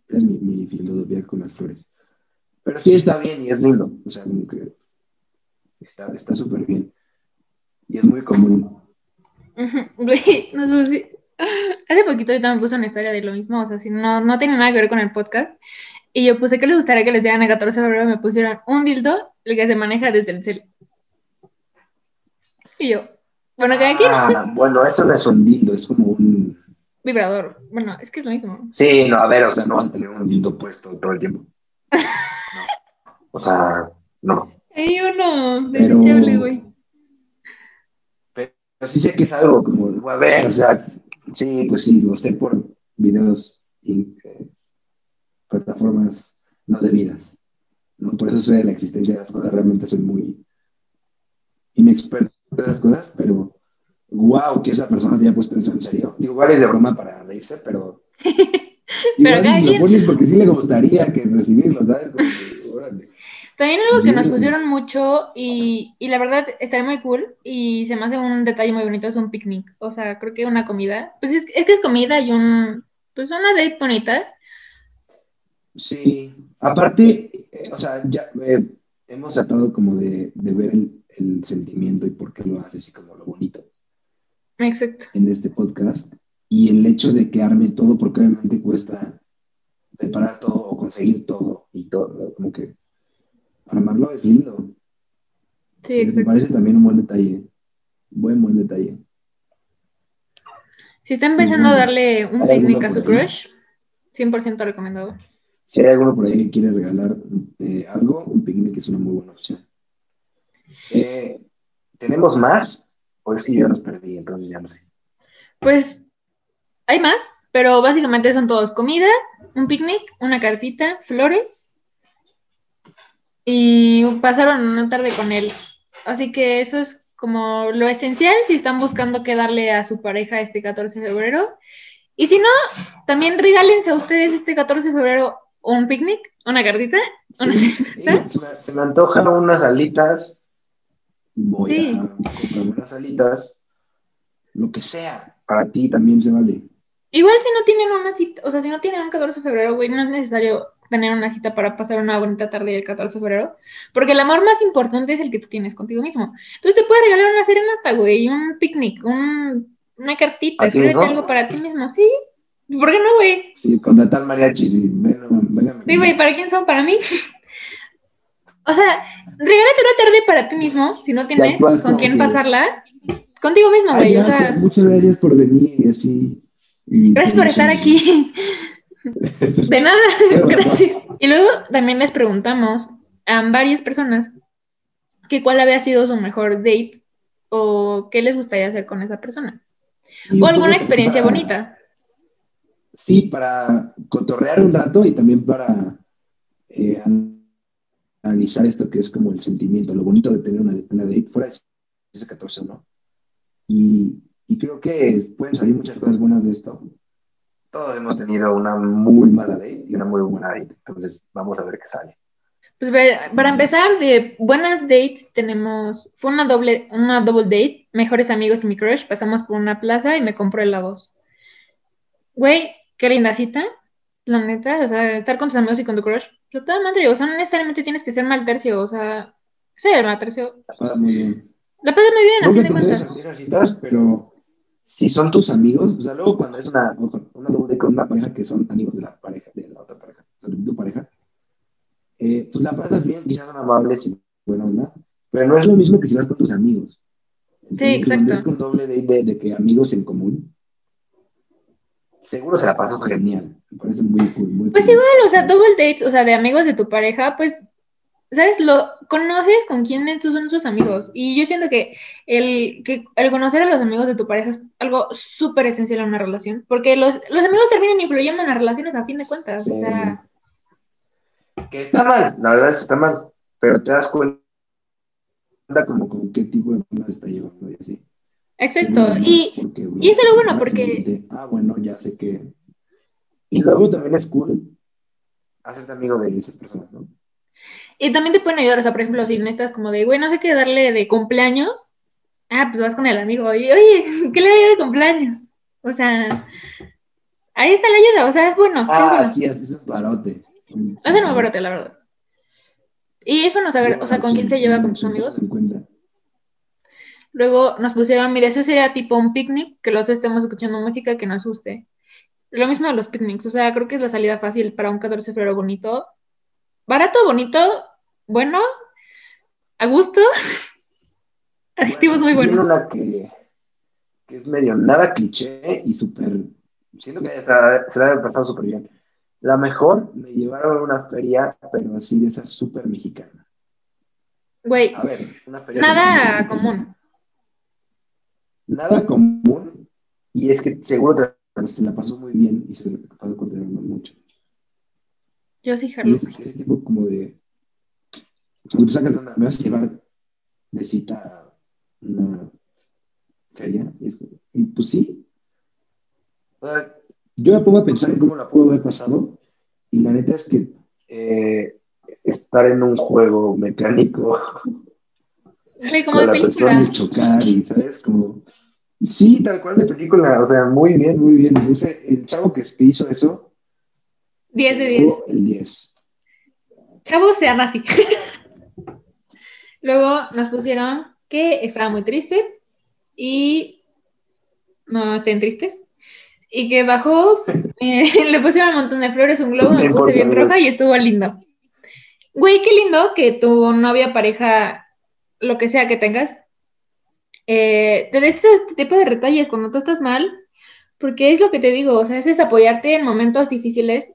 Es mi, mi filosofía con las flores. Pero sí está bien y es lindo. O sea, como que está está súper bien. Y es muy común. Güey, no sé si... Hace poquito yo también puse una historia de lo mismo. O sea, si no, no tenía nada que ver con el podcast. Y yo puse que les gustaría que les dieran el catorce de febrero. Me pusieron un dildo, el que se maneja desde el cel. Y yo, bueno, ¿qué hay aquí? Ah, bueno, eso no es un dildo, es como un... vibrador. Bueno, es que es lo mismo. Sí, no, a ver, o sea, no vas a tener un dildo puesto todo el tiempo. No. O sea, no. Y uno, desechable, güey. Pero, pero sí sé que es algo como, a ver, o sea, sí, pues sí, lo sé por videos y... Eh, plataformas no debidas, ¿no? Por eso sé de la existencia de las cosas, realmente soy muy inexperto de las cosas, pero wow, que esa persona te haya puesto eso en serio. Digo, igual es de broma para reírse, pero igual pero si lo pones porque sí le gustaría que recibirlo, ¿sabes? Que, también algo que nos pusieron mucho y, y la verdad está muy cool y se me hace un detalle muy bonito, es un picnic, o sea, creo que una comida, pues es, es que es comida y un, pues una date bonita. Sí, aparte, eh, o sea, ya eh, hemos tratado como de, de ver el, el sentimiento y por qué lo haces y como lo bonito. Exacto. En este podcast. Y el hecho de que arme todo, porque obviamente cuesta preparar todo o conseguir todo y todo, como que armarlo es lindo. Sí, exacto. Me parece también un buen detalle. Buen, buen detalle. Si están pensando bueno, darle un picnic a su crush, cien por ciento recomendado. Si hay alguno por ahí que quiere regalar eh, algo, un picnic es una muy buena opción. Eh, ¿Tenemos más? O es que yo los perdí, entonces ya no sé. Pues hay más, pero básicamente son todos comida, un picnic, una cartita, flores. Y pasaron una tarde con él. Así que eso es como lo esencial si están buscando qué darle a su pareja este catorce de febrero. Y si no, también regálense a ustedes este catorce de febrero. ¿Un picnic? ¿Una cartita? ¿Una sí, sí, se, me, se me antojan unas alitas voy sí. a comprar unas alitas, lo que sea, para ti también se vale. Igual si no tienen una cita, o sea, si no tienen el catorce de febrero, güey, no es necesario tener una cita para pasar una bonita tarde el catorce de febrero, porque el amor más importante es el que tú tienes contigo mismo. Entonces te puedes regalar una serenata, güey, un picnic, un, una cartita, escríbete no? algo para ti mismo, sí. ¿Por qué no, güey? Sí, contratar mariachis, sí, ven, ven, sí, güey, ¿para quién son? ¿Para mí? O sea, regálate una tarde para ti mismo, si no tienes paso, con quién sí. pasarla, contigo mismo, güey. O sea, muchas gracias por venir y así. Y gracias por estar aquí. De nada, gracias. Y luego también les preguntamos a varias personas que cuál había sido su mejor date o qué les gustaría hacer con esa persona. O alguna experiencia para, bonita. Sí, para cotorrear un rato y también para eh, analizar esto que es como el sentimiento, lo bonito de tener una, una date fuera de ese catorce, ¿no? Y, y creo que pueden salir muchas cosas buenas de esto. Todos hemos tenido una muy mala date y una muy buena date, entonces vamos a ver qué sale. Pues para empezar, de buenas dates tenemos, fue una doble, una double date, mejores amigos y mi crush, pasamos por una plaza y me compró helados. Güey, qué linda cita, la neta, o sea, estar con tus amigos y con tu crush, pero toda madre, o sea, no necesariamente tienes que ser mal tercio, o sea, ser mal tercio. La pasas muy bien. La pasas muy bien, no así te cuentas. No esas citas, pero... Si son tus amigos, o sea, luego cuando es una una doble con una pareja que son amigos de la pareja, de la otra pareja, de tu pareja, eh, pues la pasas bien, quizás son amables y buena onda, pero no es lo mismo que si vas con tus amigos. Sí, exacto. Es con doble de, de, de que amigos en común, seguro se la pasó genial, me parece muy cool. Muy pues cool. Igual, o sea, double dates, o sea, de amigos de tu pareja, pues, ¿sabes? Lo conoces con quiénes son sus amigos. Y yo siento que el, que el conocer a los amigos de tu pareja es algo súper esencial en una relación. Porque los, los amigos terminan influyendo en las relaciones a fin de cuentas. Sí. O sea... Que está mal, la verdad es que está mal. Pero te das cuenta como con qué tipo de amigos está llevando y así. Exacto. Y, porque, bueno, y eso es lo bueno porque... Ah, bueno, ya sé que... Y luego también es cool hacerte amigo de esas personas, ¿no? Y también te pueden ayudar, o sea, por ejemplo, si necesitas como de, güey, no sé qué darle de cumpleaños, ah, pues vas con el amigo y, oye, ¿qué le doy de cumpleaños? O sea, ahí está la ayuda, o sea, es bueno. Ah, es bueno. Sí, es un parote. Es un parote, la verdad. Y es bueno saber, o sea, con quién se lleva con tus amigos. Luego nos pusieron, mira, eso sería tipo un picnic, que los dos estemos escuchando música que nos guste. Lo mismo de los picnics, o sea, creo que es la salida fácil para un catorce de febrero bonito. Barato, bonito, bueno, a gusto, adjetivos bueno, muy buenos. Una que, que es medio nada cliché y súper, siento que está, se la ha pasado súper bien. La mejor, me llevaron a una feria, pero así de esa súper mexicana. Güey, a ver, una feria nada común. Nada común, y es que seguro que se la pasó muy bien y se la pasó conteniendo mucho. Yo sí, Harley. Ese tipo como de... Tú sacas una... Me vas a llevar de cita una feria. Y pues sí. O sea, yo me pongo a pensar en cómo la puedo haber pasado. Y la neta es que eh, estar en un juego mecánico... Sí, como de película. Y chocar y, ¿sabes? Como... Sí, tal cual de película. O sea, muy bien, muy bien. Ese, el chavo que hizo eso... diez de diez. El diez. Chavos, sean así. Luego nos pusieron que estaba muy triste y no estén tristes. Y que bajó, eh, le pusieron un montón de flores, un globo, me puse bien roja y estuvo lindo. Güey, qué lindo que tu novia, pareja, lo que sea que tengas, eh, te des este tipo de detalles cuando tú estás mal, porque es lo que te digo, o sea, es apoyarte en momentos difíciles.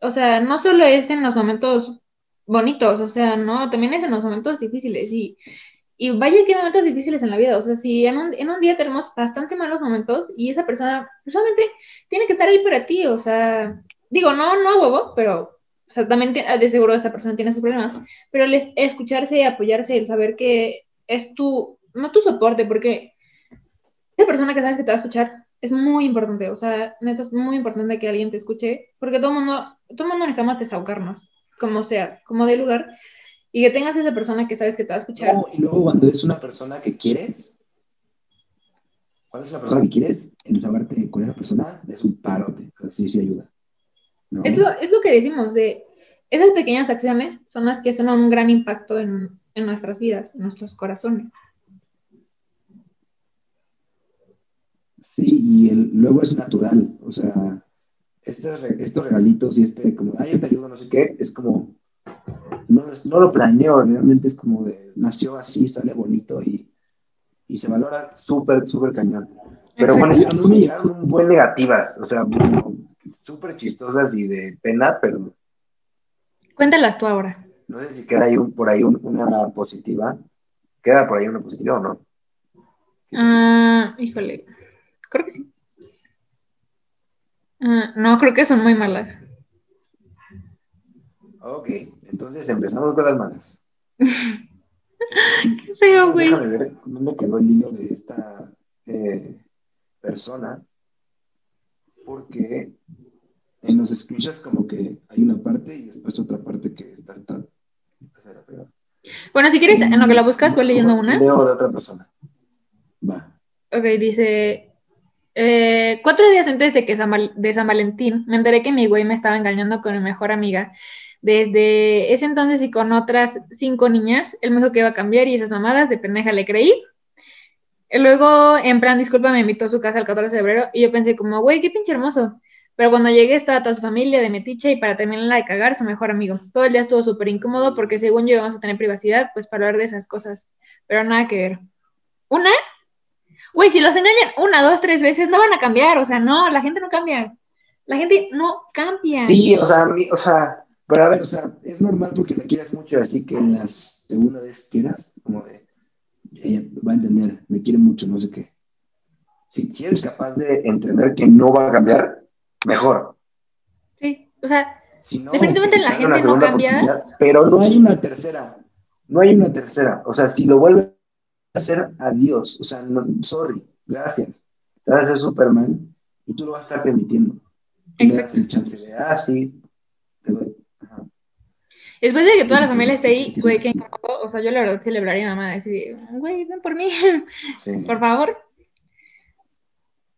O sea, no solo es en los momentos bonitos, o sea, no, también es en los momentos difíciles. Y, y vaya que hay momentos difíciles en la vida. O sea, si en un, en un día tenemos bastante malos momentos y esa persona solamente tiene que estar ahí para ti. O sea, digo, no, no a huevo, pero o sea, también te, de seguro esa persona tiene sus problemas. Pero el escucharse, apoyarse, el saber que es tu, no tu soporte, porque esa persona que sabes que te va a escuchar es muy importante, o sea, neta es muy importante que alguien te escuche, porque todo mundo, todo mundo necesitamos desahogarnos, como sea, como de lugar, Y que tengas esa persona que sabes que te va a escuchar. No, y luego cuando es una persona que quieres, cuando es una persona que quieres, ensamblarte con esa persona es un parote. Sí, sí ayuda. No. Es, lo, es lo que decimos, de esas pequeñas acciones son las que hacen un gran impacto en, en nuestras vidas, en nuestros corazones. Sí, y el, luego es natural, o sea, este, estos regalitos y este como, ay, yo te ayudo, no sé qué, es como, no, no lo planeo, realmente es como de, nació así, sale bonito y, y se valora súper, súper cañón. Pero bueno, a mí me llegaron un buen negativas, o sea, bueno, súper chistosas y de pena, pero... Cuéntalas tú ahora. No sé si queda ahí un, por ahí un, una positiva, queda por ahí una positiva o no. Ah, híjole... Creo que sí. Uh, no, creo que son muy malas. Ok, entonces empezamos con las malas. Qué feo, güey. Déjame ver cómo me quedó el hilo de esta eh, persona. Porque en los screenshots como que hay una parte y después otra parte que está... está, está bueno, si quieres, en lo que la buscas, voy leyendo una. Leo de otra persona. Va. Ok, dice... Eh, cuatro días antes de que San Val- de San Valentín me enteré que mi güey me estaba engañando con mi mejor amiga. Desde ese entonces y con otras cinco niñas, él me dijo que iba a cambiar y esas mamadas de pendeja le creí. Luego, en plan, disculpa, me invitó a su casa el catorce de febrero y yo pensé como, güey, qué pinche hermoso. Pero cuando llegué estaba toda su familia de metiche y para terminarla de cagar, su mejor amigo. Todo el día estuvo súper incómodo porque según yo íbamos a tener privacidad, pues para hablar de esas cosas. Pero nada que ver. Una... Güey, si los engañan una, dos, tres veces, no van a cambiar. O sea, no, la gente no cambia. La gente no cambia. Sí, o sea, mi, o sea, pero a ver, o sea, es normal porque la quieras mucho, así que en la segunda vez quieras, como de, ella va a entender, me quiere mucho, no sé qué. Si, si eres capaz de entender que no va a cambiar, mejor. Sí, o sea, si no, definitivamente la gente no cambia. Pero no hay una tercera, no hay una tercera. O sea, si lo vuelve hacer adiós, o sea, no, sorry, gracias, te vas a hacer Superman y tú lo vas a estar permitiendo. Exacto. Le das el chance de, ah, sí, te doy. Ajá. Después de que toda la familia esté ahí, güey, que incómodo, o sea, yo la verdad celebraría a mi mamá, decir, güey, ven por mí, sí. Por favor.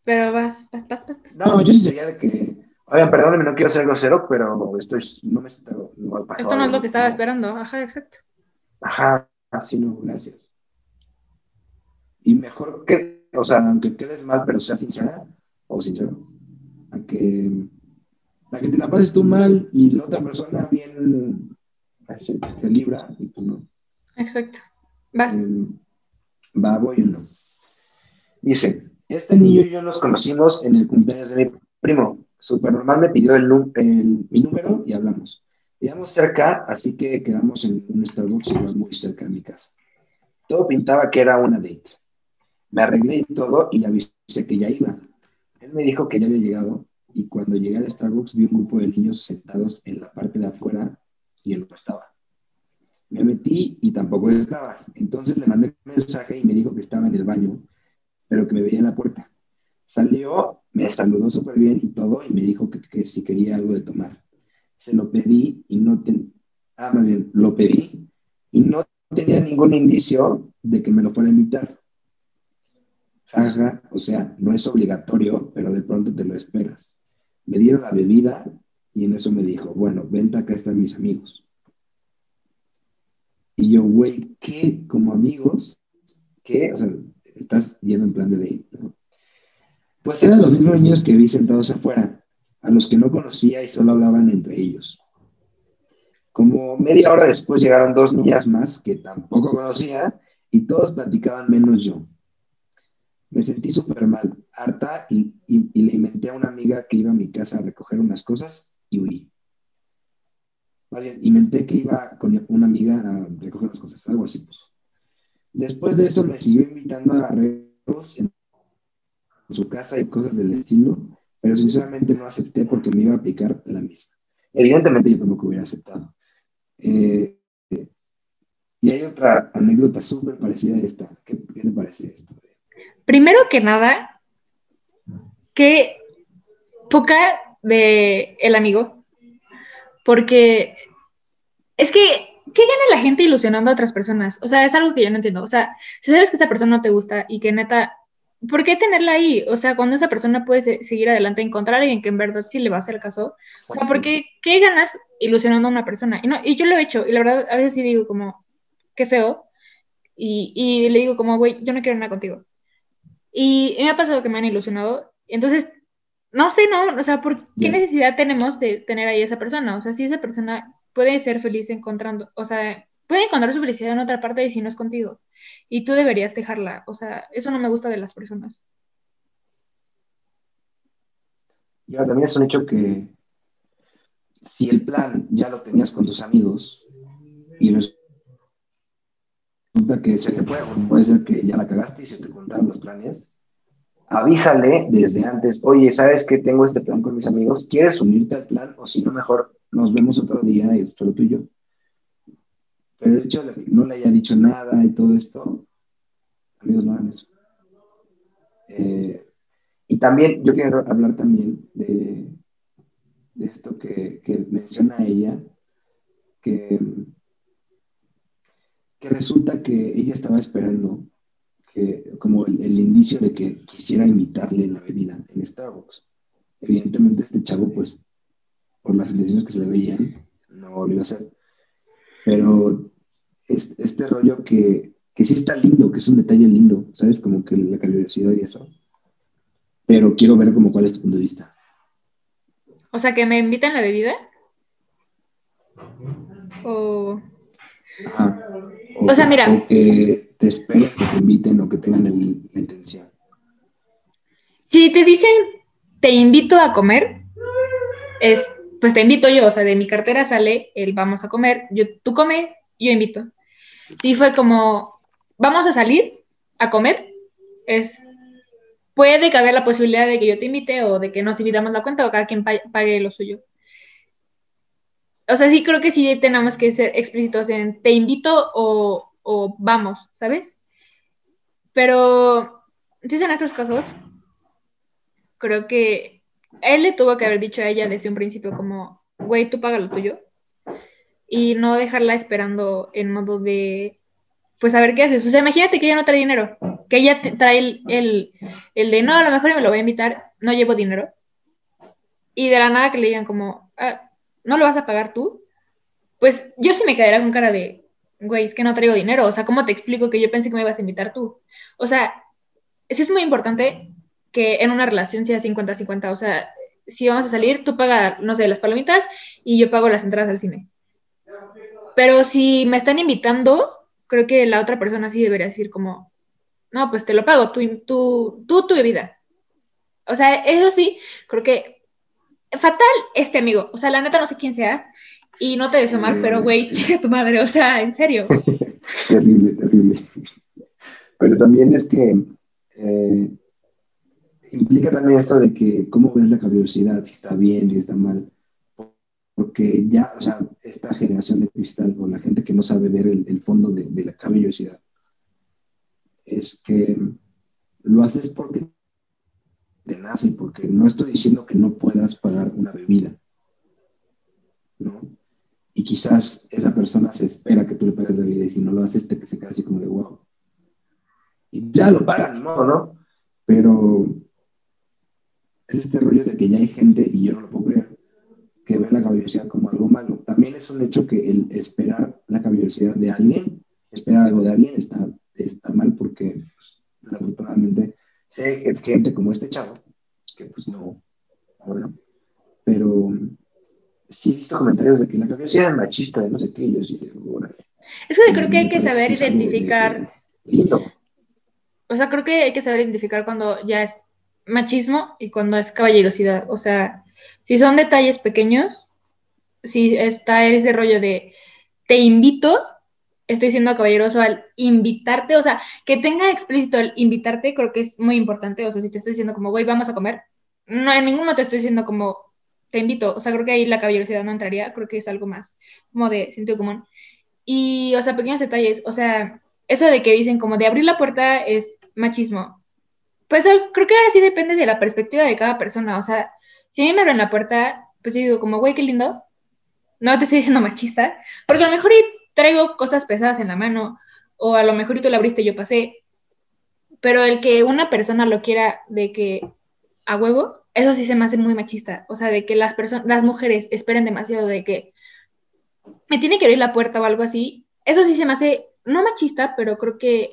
Pero vas, vas, vas, vas, vas. No, yo sí sería de que, oigan, perdónenme, no quiero ser grosero, pero esto es, no me está igual pasado. Esto no es lo que estaba esperando, ajá, exacto. Ajá, sí, no, gracias. Y mejor que, o sea, aunque quedes mal, pero seas sincera o sincero, aunque la que te la pases tú mal y la otra persona bien se, se libra y tú no. Exacto. Vas. Eh, va, voy uno. Dice, este niño y yo nos conocimos en el cumpleaños de mi primo. Supernormal me pidió el, el, mi número y hablamos. Llegamos cerca, así que quedamos en un Starbucks y más muy cerca de mi casa. Todo pintaba que era una date. Me arreglé y todo y le avisé que ya iba. Él me dijo que ya había llegado y cuando llegué al Starbucks vi un grupo de niños sentados en la parte de afuera y él no estaba. Me metí y tampoco estaba. Entonces le mandé un mensaje y me dijo que estaba en el baño, pero que me veía en la puerta. Salió, me saludó súper bien y todo y me dijo que, que si quería algo de tomar. Se lo pedí y no ten... Ah, más bien, lo pedí y no tenía ningún indicio de que me lo fuera a invitar. Ajá, o sea, no es obligatorio, pero de pronto te lo esperas. Me dieron la bebida y en eso me dijo, bueno, vente, acá están mis amigos. Y yo, güey, ¿qué? ¿Como amigos? ¿Qué? O sea, estás yendo en plan de date, ¿no? Pues eran los mismos niños que vi sentados afuera, a los que no conocía y solo hablaban entre ellos. Como media hora después llegaron dos niñas más que tampoco conocía y todos platicaban menos yo. Me sentí súper mal, harta, y, y, y le inventé a una amiga que iba a mi casa a recoger unas cosas y huí. Más bien, inventé que iba con una amiga a recoger unas cosas, algo así. Pues. Después de eso me siguió invitando a arreglos en su casa y cosas del estilo, pero sinceramente no acepté porque me iba a aplicar la misma. Evidentemente yo tampoco hubiera aceptado. Eh, y hay otra anécdota súper parecida a esta. ¿Qué, qué te parece esto? Primero que nada, qué poca de el amigo, porque es que ¿qué gana la gente ilusionando a otras personas? O sea, es algo que yo no entiendo. O sea, si sabes que esa persona no te gusta y que neta, ¿por qué tenerla ahí? O sea, cuando esa persona puede se- seguir adelante, encontrar a alguien que en verdad sí le va a hacer caso. O sea, ¿por qué, qué ganas ilusionando a una persona? Y, no, y yo lo he hecho, y la verdad, a veces sí digo como, qué feo. Y, y le digo como, güey, yo no quiero nada contigo. Y, y me ha pasado que me han ilusionado. Entonces, no sé, no, o sea, ¿por qué necesidad tenemos de tener ahí a esa persona? O sea, si esa persona puede ser feliz encontrando, o sea, puede encontrar su felicidad en otra parte y si no es contigo. Y tú deberías dejarla. O sea, eso no me gusta de las personas. Ya, también es un hecho que si el plan ya lo tenías con tus amigos y resulta que se te fue, o puede ser que ya la cagaste y se te juntaron los planes, avísale desde antes, oye, ¿sabes qué? Tengo este plan con mis amigos, ¿quieres unirte al plan? O si no, mejor nos vemos otro día y solo tú y yo. Pero el hecho de que no le haya dicho nada y todo esto, amigos, no hagan eso. Eh, y también, yo quiero hablar también de, de esto que, que menciona ella, que, que resulta que ella estaba esperando que, como el, el indicio de que quisiera invitarle la bebida en Starbucks. Evidentemente este chavo, pues, por las intenciones que se le veían, no lo iba a hacer. Pero es, este rollo que, que sí está lindo, que es un detalle lindo, ¿sabes? Como que la curiosidad y eso. Pero quiero ver como cuál es tu punto de vista. O sea, ¿que me invitan la bebida? O... Ajá. O, o sea, que, mira... O que te esperen que te inviten o que tengan el, la intención. Si te dicen, te invito a comer, es... pues te invito yo, o sea, de mi cartera sale el vamos a comer, yo, tú come, yo invito. Sí fue como, vamos a salir a comer, es, puede caber la posibilidad de que yo te invite o de que nos invitamos la cuenta o cada quien pague lo suyo. O sea, sí creo que sí tenemos que ser explícitos en te invito o, o vamos, ¿sabes? Pero si son estos casos, creo que él le tuvo que haber dicho a ella desde un principio como, güey, tú paga lo tuyo. Y no dejarla esperando en modo de, pues a ver qué haces. O sea, imagínate que ella no trae dinero. Que ella trae el, el, el de, no, a lo mejor me lo voy a invitar, no llevo dinero. Y de la nada que le digan como, ah, ¿no lo vas a pagar tú? Pues yo sí me quedaría con cara de, güey, es que no traigo dinero. O sea, ¿cómo te explico que yo pensé que me ibas a invitar tú? O sea, eso es muy importante que en una relación sea cincuenta cincuenta, o sea, si vamos a salir, tú pagas, no sé, las palomitas y yo pago las entradas al cine. Pero si me están invitando, creo que la otra persona sí debería decir como, no, pues te lo pago, tú, tú, tú, tu bebida. O sea, eso sí, creo que fatal este amigo, o sea, la neta no sé quién seas y no te deseo mal, pero güey, chica tu madre, o sea, en serio. Terrible, terrible. Pero también es que... Eh... implica también esto de que cómo ves la caballerosidad, si está bien, si está mal, porque ya, o sea, esta generación de cristal o la gente que no sabe ver el, el fondo de, de la caballerosidad es que lo haces porque te nace, porque no estoy diciendo que no puedas pagar una bebida, ¿no? Y quizás esa persona se espera que tú le pagues la bebida y si no lo haces te se queda así como de wow. Y ya lo pagan, ni modo, ¿no? Pero es este rollo de que ya hay gente, y yo no lo puedo creer, que ve la caballerosidad como algo malo. También es un hecho que el esperar la caballerosidad de alguien, esperar algo de alguien, está, está mal, porque pues, afortunadamente sé que gente como este chavo, que pues no, ahora, pero sí he visto comentarios de que la caballerosidad es machista, de no sé qué, yo sí, ahora. Es que creo que hay que saber identificar. Lindo. O sea, creo que hay que saber identificar cuando ya es machismo y cuando es caballerosidad. O sea, si son detalles pequeños, si está ese rollo de te invito, estoy siendo caballeroso al invitarte, o sea, que tenga explícito el invitarte, creo que es muy importante. O sea, si te estoy diciendo como, güey, vamos a comer, no, en ninguno te estoy diciendo como, te invito. O sea, creo que ahí la caballerosidad no entraría, creo que es algo más como de sentido común. Y, o sea, pequeños detalles, o sea, eso de que dicen como de abrir la puerta es machismo. Pues creo que ahora sí depende de la perspectiva de cada persona. O sea, si a mí me abren la puerta, pues yo digo como, güey, qué lindo. No te estoy diciendo machista. Porque a lo mejor traigo cosas pesadas en la mano, o a lo mejor y tú la abriste y yo pasé, pero el que una persona lo quiera de que a huevo, eso sí se me hace muy machista. O sea, de que las personas, las mujeres esperen demasiado de que me tiene que abrir la puerta o algo así, eso sí se me hace, no machista, pero creo que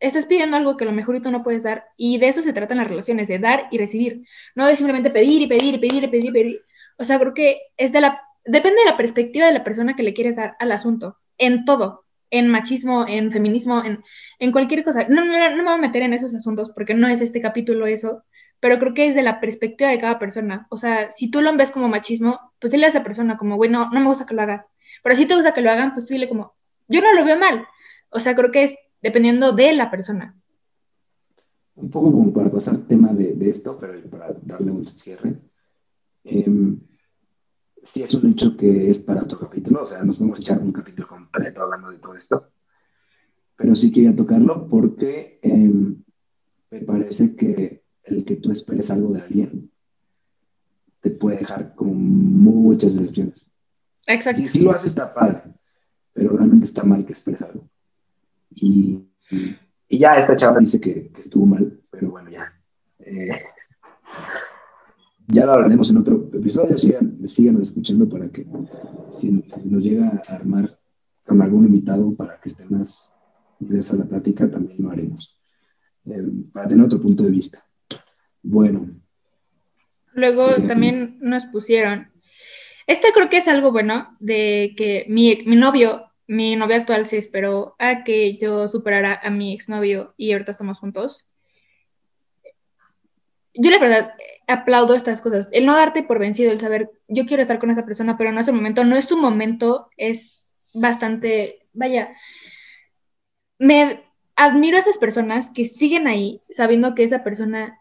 estás pidiendo algo que a lo mejor tú no puedes dar, y de eso se tratan las relaciones, de dar y recibir, no de simplemente pedir y pedir y pedir y pedir y pedir. O sea, creo que es de la, depende de la perspectiva de la persona que le quieres dar al asunto, en todo, en machismo, en feminismo, en, en cualquier cosa. No, no, no me voy a meter en esos asuntos porque no es este capítulo eso, pero creo que es de la perspectiva de cada persona. O sea, si tú lo ves como machismo, pues dile a esa persona como, güey, no, no me gusta que lo hagas, pero si te gusta que lo hagan, pues dile como, yo no lo veo mal. O sea, creo que es dependiendo de la persona. Un poco como para pasar tema de, de esto, pero para darle un cierre. Eh, sí es un hecho que es para otro capítulo, o sea, nos vamos a echar un capítulo completo hablando de todo esto, pero sí quería tocarlo porque eh, me parece que el que tú esperes algo de alguien te puede dejar con muchas decepciones. Exacto. Si, si lo haces está padre, pero realmente está mal que esperes algo. Y, y, y ya esta chava dice que, que estuvo mal, pero bueno, ya eh, ya lo hablaremos en otro episodio. Sigan, síganos escuchando para que si, si nos llega a armar con algún invitado para que esté más diversa la plática, también lo haremos eh, para tener otro punto de vista. Bueno, luego eh, también nos pusieron, este creo que es algo bueno, de que mi, mi novio Mi novia actual se esperó a que yo superara a mi exnovio y ahorita estamos juntos. Yo la verdad aplaudo estas cosas. El no darte por vencido, el saber, yo quiero estar con esa persona, pero no es el momento, no es su momento, es bastante, vaya, me admiro a esas personas que siguen ahí sabiendo que esa persona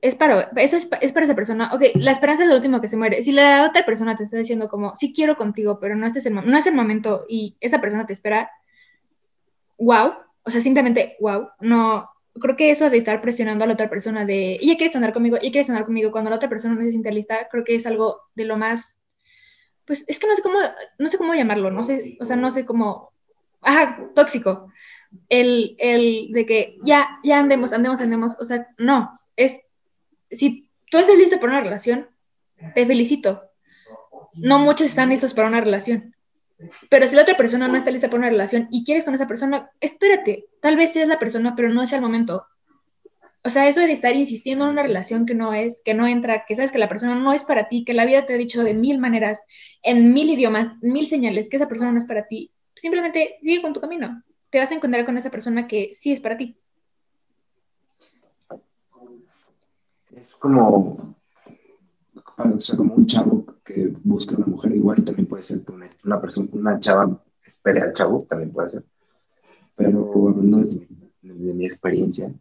es para, es, es para esa persona. Ok, la esperanza es lo último que se muere. Si la otra persona te está diciendo como, sí quiero contigo, pero no, este es el, no es el momento, y esa persona te espera, wow, o sea, simplemente wow. No, creo que eso de estar presionando a la otra persona de, ¿y ya quieres andar conmigo? ¿Y quieres andar conmigo? Cuando la otra persona no se siente lista, creo que es algo de lo más, pues, es que no sé cómo, no sé cómo llamarlo, no sé, o sea, no sé cómo, ajá, tóxico. El, el de que ya, ya andemos, andemos, andemos, o sea, no, es, si tú estás listo para una relación, te felicito. No muchos están listos para una relación. Pero si la otra persona no está lista para una relación y quieres con esa persona, espérate. Tal vez seas la persona, pero no es el momento. O sea, eso de estar insistiendo en una relación que no es, que no entra, que sabes que la persona no es para ti, que la vida te ha dicho de mil maneras, en mil idiomas, mil señales, que esa persona no es para ti. Simplemente sigue con tu camino. Te vas a encontrar con esa persona que sí es para ti. Es como, o sea, como un chavo que busca a una mujer, igual también puede ser que una, una persona, una chava espere al chavo, también puede ser. Pero no es de, de mi experiencia.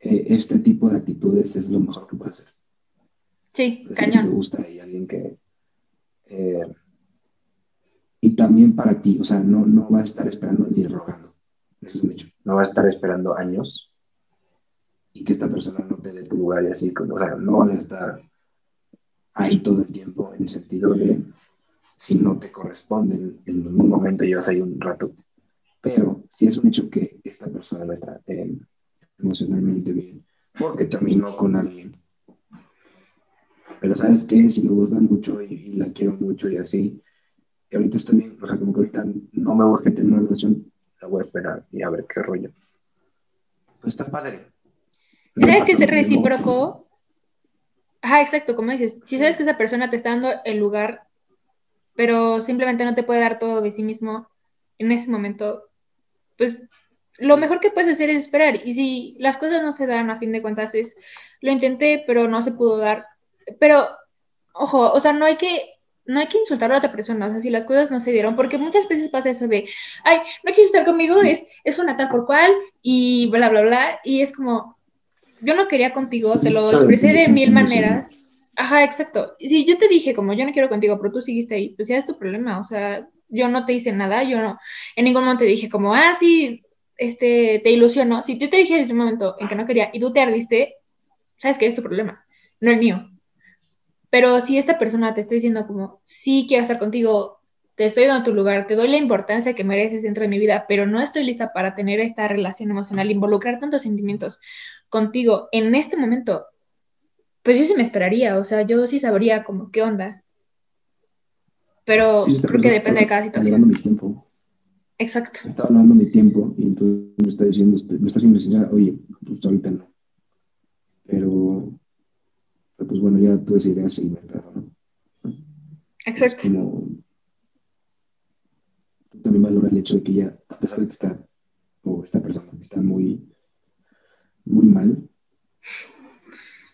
Eh, este tipo de actitudes es lo mejor que puede hacer. Sí, es cañón. Que te gusta y alguien que eh, y también para ti, o sea, no, no va a estar esperando ni rogando. Eso es un hecho. No va a estar esperando años. Y que esta persona no te dé tu lugar y así, o sea, no vas a estar ahí todo el tiempo, en el sentido de si no te corresponde en ningún momento llevas ahí un rato. Pero si es un hecho que esta persona no está eh, emocionalmente bien, porque terminó con alguien, pero sabes que si me gusta mucho y, y la quiero mucho y así, y ahorita estoy bien, o sea, como que ahorita no me urge tener una relación, la voy a esperar y a ver qué rollo. Pues está padre. ¿Sabes que es recíproco? Ajá, exacto, como dices. Si sabes que esa persona te está dando el lugar, pero simplemente no te puede dar todo de sí mismo en ese momento, pues lo mejor que puedes hacer es esperar. Y si las cosas no se dan, a fin de cuentas es, lo intenté, pero no se pudo dar. Pero, ojo, o sea, no hay que... no hay que insultar a la otra persona, o sea, si las cosas no se dieron, porque muchas veces pasa eso de, ay, no quieres estar conmigo, es, es una tal por cual, y bla, bla, bla, y es como... yo no quería contigo, te lo expresé de mil maneras. Ajá, exacto. Si yo te dije como yo no quiero contigo, pero tú seguiste ahí, pues ya es tu problema, o sea, yo no te hice nada, yo no, en ningún momento te dije como, ah, sí, este, te ilusionó. Si yo te dije en un momento en que no quería y tú te ardiste, sabes que es tu problema, no el mío. Pero si esta persona te está diciendo como, sí quiero estar contigo, te estoy dando tu lugar, te doy la importancia que mereces dentro de mi vida, pero no estoy lista para tener esta relación emocional, involucrar tantos sentimientos contigo en este momento, pues yo sí me esperaría, o sea, yo sí sabría como qué onda. Pero sí, creo que depende de cada situación. Me está hablando mi tiempo. Exacto. Me está hablando mi tiempo y entonces me está diciendo, me está haciendo señal, oye, pues ahorita no. Pero, pues bueno, ya tú decidirás si me perdón, ¿no? Exacto. Es como, también valora el hecho de que ya, a pesar de que está, o esta persona está muy, muy mal,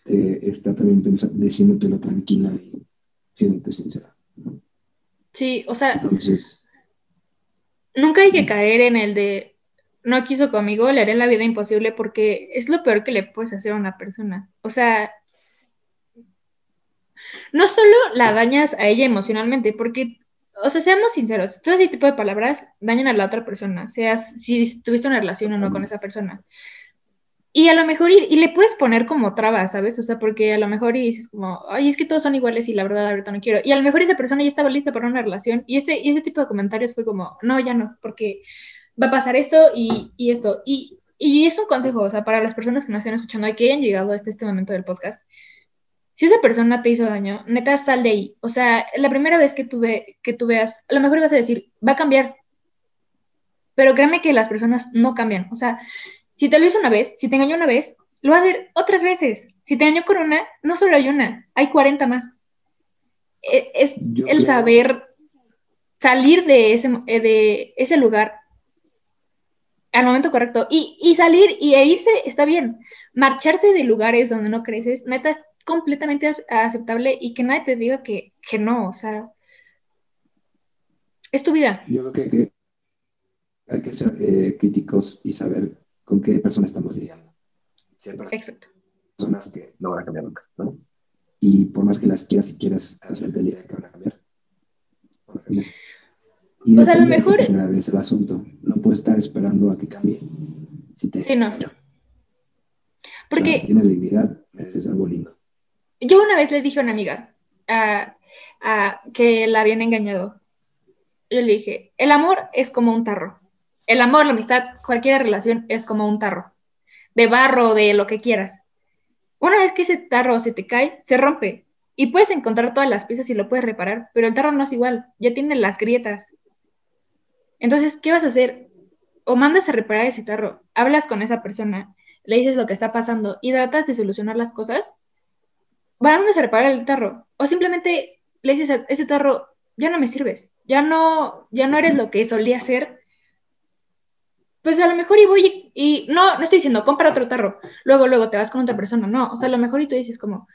eh, está también pensando, diciéndotelo tranquila y siéndote sincera, ¿no? Sí, o sea, entonces, nunca hay que caer en el de no quiso conmigo, le haré la vida imposible, porque es lo peor que le puedes hacer a una persona. O sea, no solo la dañas a ella emocionalmente, porque, o sea, seamos sinceros, todo ese tipo de palabras dañan a la otra persona, seas si tuviste una relación o no con esa persona. Y a lo mejor, y, y le puedes poner como trabas, ¿sabes? O sea, porque a lo mejor y dices como, ay, es que todos son iguales y la verdad ahorita no quiero. Y a lo mejor esa persona ya estaba lista para una relación y ese, y ese tipo de comentarios fue como, no, ya no, porque va a pasar esto y, y esto. Y, y es un consejo, o sea, para las personas que nos estén escuchando y que hayan llegado hasta este momento del podcast. Si esa persona te hizo daño, neta, sal de ahí. O sea, la primera vez que tú, ve, que tú veas, a lo mejor vas a decir, va a cambiar. Pero créeme que las personas no cambian, o sea, si te lo hizo una vez, si te engañó una vez, lo va a hacer otras veces. Si te engañó con una, no solo hay una, hay cuarenta más. Es yo el creo. Saber salir de ese, de ese lugar al momento correcto. Y, y salir y e irse está bien. Marcharse de lugares donde no creces, neta, es completamente aceptable y que nadie te diga que, que no. O sea, es tu vida. Yo creo que, que hay que ser eh, críticos y saber con qué persona estamos lidiando. Siempre. Exacto. Personas que no van a cambiar nunca, ¿no? Y por más que las quieras y quieras hacerte la idea de que van a cambiar. Van a cambiar. Y o sea, a lo mejor es una vez el asunto. No puedes estar esperando a que cambie. Si te sí, no. Cambia. Porque, o sea, si tienes dignidad, mereces algo lindo. Yo una vez le dije a una amiga uh, uh, que la habían engañado. Yo le dije, el amor es como un tarro. El amor, la amistad, cualquier relación es como un tarro, de barro, de lo que quieras. Una vez que ese tarro se te cae, se rompe y puedes encontrar todas las piezas y lo puedes reparar, pero el tarro no es igual, ya tiene las grietas. Entonces, ¿qué vas a hacer? O mandas a reparar ese tarro, hablas con esa persona, le dices lo que está pasando y tratas de solucionar las cosas, mandas a reparar el tarro o simplemente le dices a ese tarro, ya no me sirves, ya no, ya no eres lo que solía ser. Pues a lo mejor y voy y, y no, no estoy diciendo, compra otro tarro, luego, luego te vas con otra persona, no, o sea, a lo mejor y tú dices como,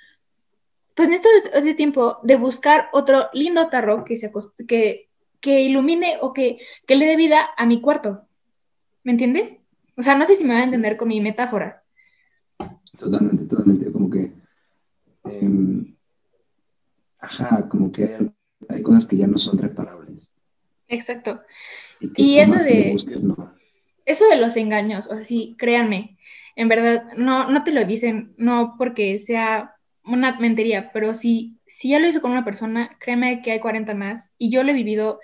pues necesito este tiempo de buscar otro lindo tarro que, se, que, que ilumine o que, que le dé vida a mi cuarto, ¿me entiendes? O sea, no sé si me va a entender con mi metáfora. Totalmente, totalmente, como que, eh, ajá, como que hay, hay cosas que ya no son reparables. Exacto. Y, y eso de... Busques, no. Eso de los engaños, o sea, sí, créanme, en verdad, no, no te lo dicen, no porque sea una mentira, pero si, si ya lo hizo con una persona, créanme que hay cuarenta más, y yo lo he vivido,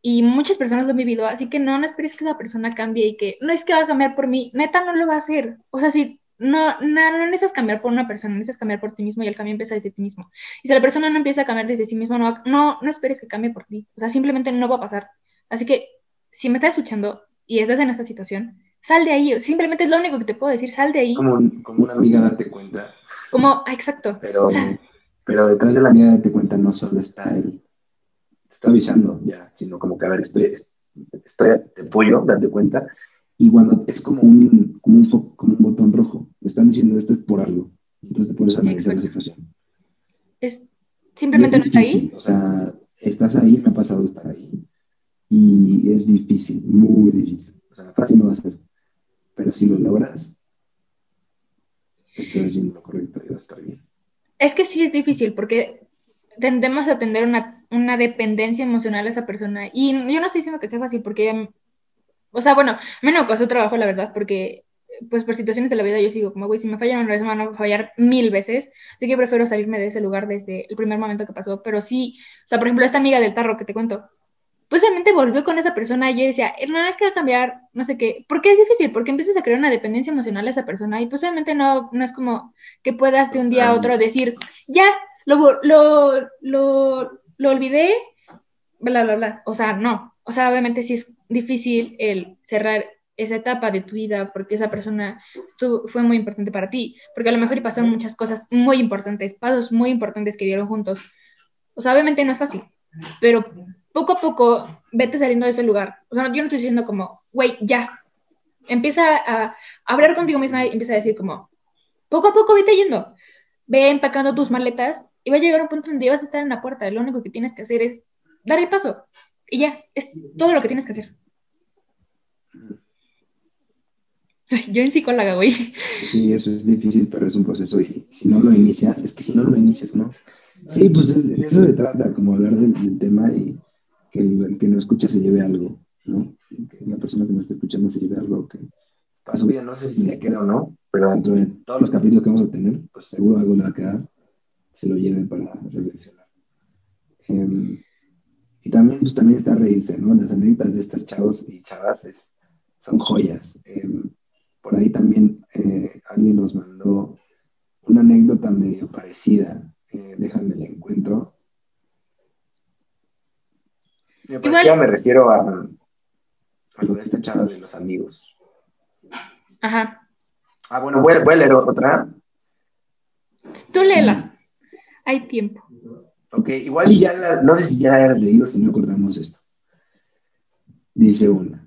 y muchas personas lo han vivido, así que no, no esperes que esa persona cambie, y que no es que va a cambiar por mí, neta no lo va a hacer, o sea, si no, no, no necesitas cambiar por una persona, necesitas cambiar por ti mismo, y el cambio empieza desde ti mismo, y si la persona no empieza a cambiar desde sí mismo, no, no, no esperes que cambie por ti, o sea, simplemente no va a pasar, así que, si me estás escuchando, y estás en esta situación, sal de ahí. Simplemente es lo único que te puedo decir, sal de ahí. Como, como una amiga date cuenta. Como, exacto. Pero, o sea, pero detrás de la amiga date cuenta no solo está él, te está avisando ya, sino como que, a ver, estoy, estoy te apoyo, date cuenta. Y cuando es como un, como un, fo, como un botón rojo, me están diciendo esto es por algo. Entonces te pones a analizar la situación. Es, simplemente es no está ahí. O sea, estás ahí, me ha pasado estar ahí. Y es difícil, muy difícil. O sea, fácil no va a ser. Pero si lo logras, estás haciendo lo correcto y va a estar bien. Es que sí es difícil porque tendemos a tener una, una dependencia emocional a esa persona. Y yo no estoy diciendo que sea fácil porque, o sea, bueno, a mí no me costó trabajo, la verdad, porque pues por situaciones de la vida yo sigo como, güey, si me fallan una vez me van a fallar mil veces, así que prefiero salirme de ese lugar desde el primer momento que pasó. Pero sí, o sea, por ejemplo, esta amiga del tarro que te cuento, pues obviamente volvió con esa persona y yo decía, nada más queda cambiar, no sé qué, porque es difícil, porque empiezas a crear una dependencia emocional a esa persona y pues obviamente no, no es como que puedas de un día a otro decir, ya, lo, lo, lo, lo olvidé, bla, bla, bla, o sea, no, o sea, obviamente sí es difícil el cerrar esa etapa de tu vida porque esa persona estuvo, fue muy importante para ti, porque a lo mejor pasaron muchas cosas muy importantes, pasos muy importantes que dieron juntos, o sea, obviamente no es fácil, pero poco a poco vete saliendo de ese lugar, o sea, yo no estoy diciendo como, güey, ya, empieza a hablar contigo misma y empieza a decir como, poco a poco vete yendo, ve empacando tus maletas y va a llegar un punto donde vas a estar en la puerta, lo único que tienes que hacer es dar el paso y ya, es todo lo que tienes que hacer. Yo en psicóloga, güey. Sí, eso es difícil, pero es un proceso y si no lo inicias, es que si no lo inicias, ¿no? Sí, pues es, de eso se trata, como hablar del, del tema y que el, el que no escucha se lleve algo, ¿no? Que la persona que no está escuchando se lleve algo que para su vida, no sé si le queda o no, pero dentro de todos los capítulos que vamos a tener, pues seguro algo le va a quedar, se lo lleve para reflexionar. Eh, y también, pues también está reírse, ¿no? Las anécdotas de estos chavos y chavas es, son joyas. Eh, Por ahí también eh, alguien nos mandó una anécdota medio parecida. Eh, déjame la encuentro. Me parecía, me refiero a, a lo de esta charla de los amigos. Ajá. Ah, bueno, voy, voy a leer otra. Tú léelas. Hay tiempo. Ok, igual y ya, la, no sé si ya la he leído, si no acordamos esto. Dice una.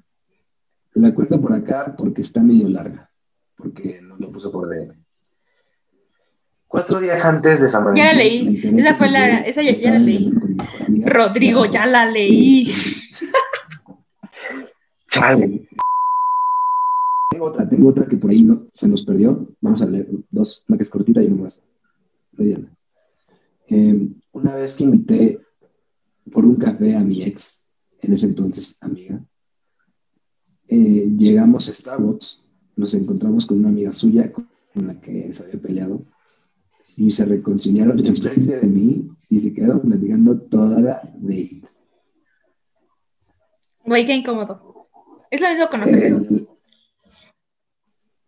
La cuento por acá porque está medio larga, porque nos lo puso por D M. Cuatro días antes de San Valentín. Ya la leí, esa fue la, esa ya, ya la leí. Amiga, Rodrigo, ya la leí. Chale. Tengo otra, tengo otra que por ahí no, se nos perdió. Vamos a leer dos, una que es cortita y una más. Eh, una vez que invité por un café a mi ex, en ese entonces amiga, Eh, llegamos a Starbucks, nos encontramos con una amiga suya con la que se había peleado y se reconciliaron enfrente de mí y se quedaron platicando toda la date. Güey, qué incómodo. Es lo mismo con los amigos. Eh,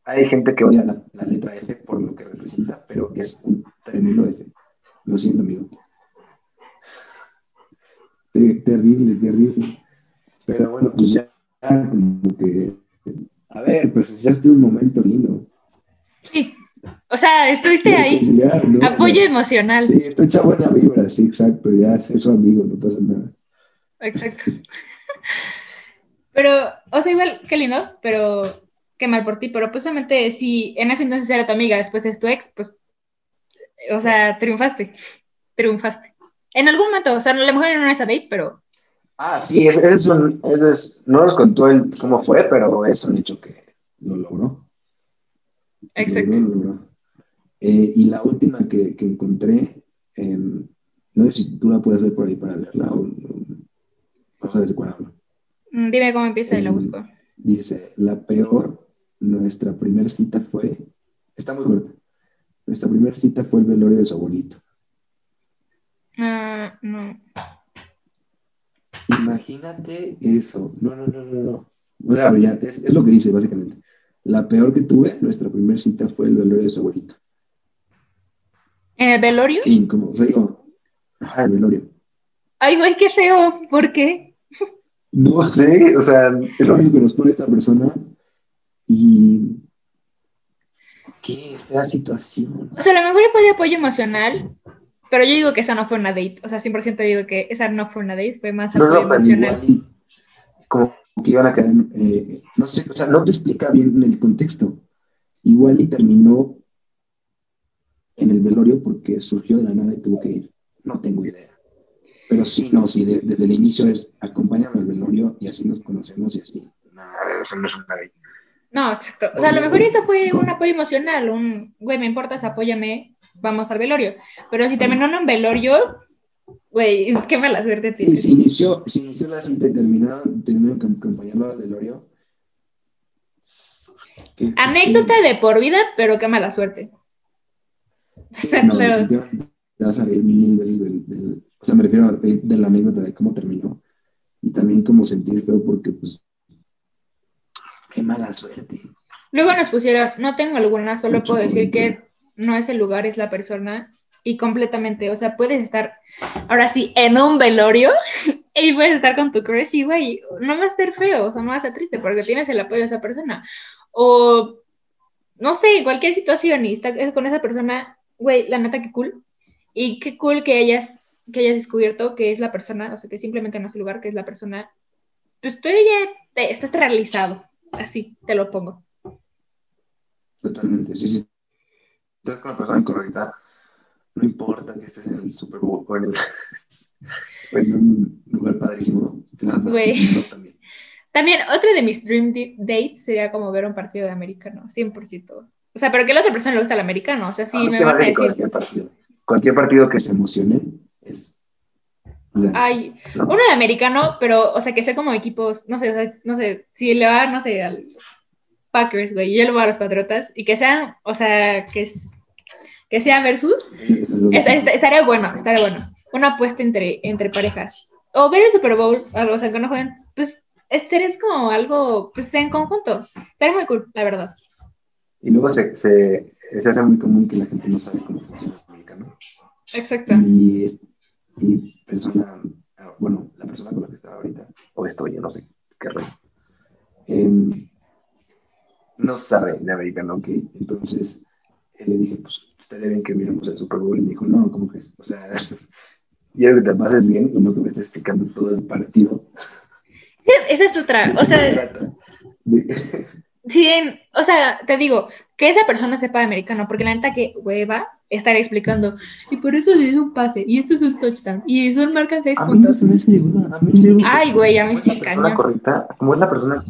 hay gente que odia la, la letra F por lo que representa, pero es un tremendo F. Lo siento, amigo. Terrible, terrible. Pero bueno, pues ya como que, a ver, pues ya estuvo un momento lindo. Sí, o sea, estuviste sí, ahí, ¿no? Apoyo emocional. Sí, tú echa buena vibra, sí, exacto, ya es su amigo, no pasa nada. Exacto. Pero, o sea, igual, qué lindo, pero qué mal por ti, pero pues solamente si en ese entonces era tu amiga, después es tu ex, pues, o sea, triunfaste, triunfaste. En algún momento, o sea, a lo mejor no es a date, pero... Ah, sí, es, es un, es, no nos contó el, cómo fue, pero es un hecho que lo logró. Exacto. Lo logró. Eh, y la última que, que encontré, eh, no sé si tú la puedes ver por ahí para leerla, o no sabes de cuál hablo. Dime cómo empieza y eh, la busco. Dice, la peor, nuestra primera cita fue, está muy corta, nuestra primera cita fue el velorio de su abuelito. Ah, uh, no. Imagínate eso. No, no, no, no, no. Bueno, ya, es, es lo que dice, básicamente. La peor que tuve, nuestra primera cita, fue el velorio de su abuelito. ¿En el velorio? Sí, como, o sea, digo, ajá, el velorio. Ay, güey, qué feo. ¿Por qué? No sé, o sea, es lo único que nos pone esta persona. Y... qué fea situación. O sea, a lo mejor fue de apoyo emocional... Pero yo digo que esa no fue una date. O sea, cien por ciento digo que esa no fue una date. Fue más no, algo no, emocional. Igual, como que iban a quedar... Eh, no sé, o sea, no te explica bien el contexto. Igual y terminó en el velorio porque surgió de la nada y tuvo que ir. No tengo idea. Pero sí, no, sí, de, desde el inicio es acompáñame al velorio y así nos conocemos y así. No, eso no es una date. No, exacto. O sea, a lo mejor eso fue un apoyo emocional, un, güey, me importas, apóyame, vamos al velorio. Pero si terminó en un velorio, güey, qué mala suerte tienes. Sí, se inició, se inició la cita y terminó, terminó que acompañarlo al velorio. ¿Qué, Anécdota qué? De por vida, pero qué mala suerte. O sea, no, pero... te vas a reír mil veces del, del, del, o sea, me refiero a de, de la anécdota de cómo terminó. y también como sentir feo porque, pues, qué mala suerte. Luego nos pusieron, no tengo alguna, solo mucho puedo decir que no es el lugar, es la persona, y completamente, o sea, puedes estar, ahora sí, en un velorio, y puedes estar con tu crush y, güey, no vas a ser feo, o sea, no vas a ser triste, porque tienes el apoyo de esa persona, o, no sé, cualquier situación, y estás con esa persona, güey, la neta, qué cool, y qué cool que hayas, que hayas descubierto que es la persona, o sea, que simplemente no es el lugar, que es la persona, pues tú ya te, estás realizado, así, te lo pongo. Totalmente, sí, sí. Estás con la persona incorrecta, no importa que estés en el Super Bowl o en, el, o en un lugar padrísimo. Güey. También. también, otro de mis dream dates sería como ver un partido de americano, cien por ciento. O sea, pero que a la otra persona le gusta el americano, o sea, sí, ah, me van a decir. Cualquier partido. cualquier partido que se emocione es... Ay, no. Uno de americano, pero, o sea, que sea como equipos, no sé, o sea, no sé, si le va, no sé, al... Packers, güey, yo le voy a los Patriotas y que sean, o sea, que, que sean versus, est- est- estaría bueno, estaría bueno, una apuesta entre, entre parejas, o ver el Super Bowl, o sea, que no jueguen, pues, este es como algo, pues, en conjunto, estaría muy cool, la verdad. Y luego se, se, se hace muy común que la gente no sabe cómo funciona el americano. Exacto. Y, y persona, bueno, la persona con la que estaba ahorita, o estoy, yo no sé, qué rey, eh, no sabe de americano, ok. Entonces, eh, le dije, pues, estaría bien que miramos el Super Bowl. Y me dijo, no, ¿cómo crees? O sea, quiero que te pases bien, no que me estés explicando todo el partido. Sí, esa es otra, o sea... De... Sí, en, o sea, te digo, que esa persona sepa de americano, porque la neta que hueva estar explicando, y por eso se hizo un pase, y esto es un touchdown, y son marcan seis a puntos. Mí no se me hace, a mí no se... Ay, güey, a mí sí, cañón. ¿Cómo es la persona...?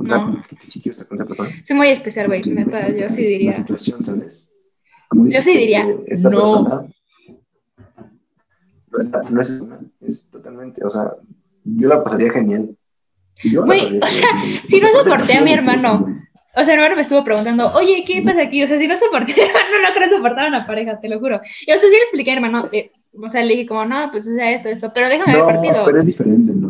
O sea, no. Soy muy especial, güey. Neta, yo sí diría. ¿Sabes? Yo sí diría. No. Persona, no es una, es totalmente. O sea, yo la pasaría genial. Güey, o sea, genial. Si no soporté a mi hermano. O sea, mi hermano me estuvo preguntando, oye, ¿qué pasa aquí? O sea, si no soporté a mi hermano, no creo soportar a una pareja, te lo juro. Y o sea, sí le expliqué a mi hermano, eh, o sea, le dije como, no, pues o sea, esto, esto, pero déjame no, ver el partido. Pero es diferente, ¿no?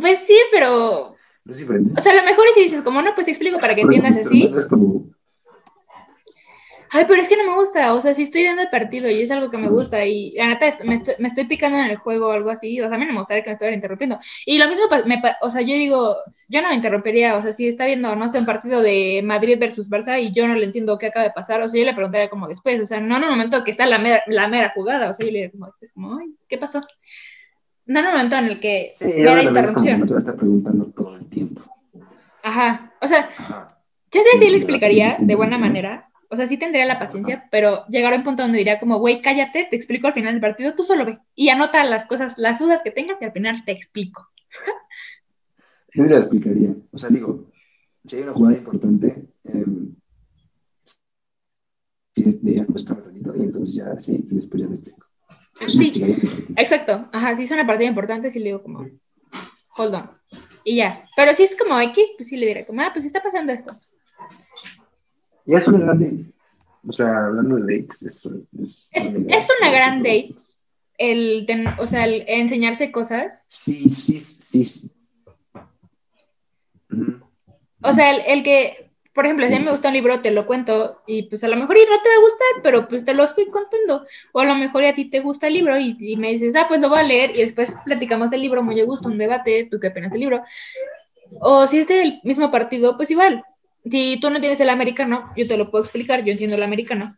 Pues sí, pero... Es diferente. O sea, a lo mejor si dices, como no, pues te explico para que pero entiendas así. Como... Ay, pero es que no me gusta. O sea, si estoy viendo el partido y es algo que me gusta y la neta me estoy, me estoy picando en el juego o algo así. O sea, a mí no me gustaría que me estuvieran interrumpiendo. Y lo mismo, me, o sea, yo digo, yo no me interrumpiría. O sea, si está viendo, no sé, un partido de Madrid versus Barça y yo no le entiendo qué acaba de pasar. O sea, yo le preguntaría como después. O sea, no en un momento que está la mera, la mera jugada. O sea, yo le diría como después, como, ay, ¿qué pasó? No, no, no, momento en el que sí, vea la interrupción. No te va a estar preguntando todo el tiempo. Ajá, o sea, Ajá. ya sé si sí, le explicaría de buena manera, o sea, sí tendría la paciencia, Ajá. pero llegará un punto donde diría como, güey, cállate, te explico al final del partido, tú solo ve, y anota las cosas, las dudas que tengas y al final te explico. Yo le explicaría, o sea, digo, si hay una jugada importante, eh, si es de pues, y entonces ya sí, y después ya te explico. Sí, exacto, ajá, si es una partida importante, sí le digo como, hold on, y ya, pero si es como X, pues sí le diré como, ah, pues está pasando esto. Y es una gran date, o sea, hablando de dates, es, es, es, una, es una gran date, el, ten, o sea, el enseñarse cosas. Sí, sí, sí, sí. O sea, el, el que... Por ejemplo, si a mí me gusta un libro, te lo cuento y pues a lo mejor y no te va a gustar, pero pues te lo estoy contando. O a lo mejor y a ti te gusta el libro y, y me dices, ah, pues lo voy a leer y después platicamos del libro, muy a gusto, un debate, tú qué opinas del libro. O si es del mismo partido, pues igual. Si tú no tienes el americano, yo te lo puedo explicar, yo entiendo el americano.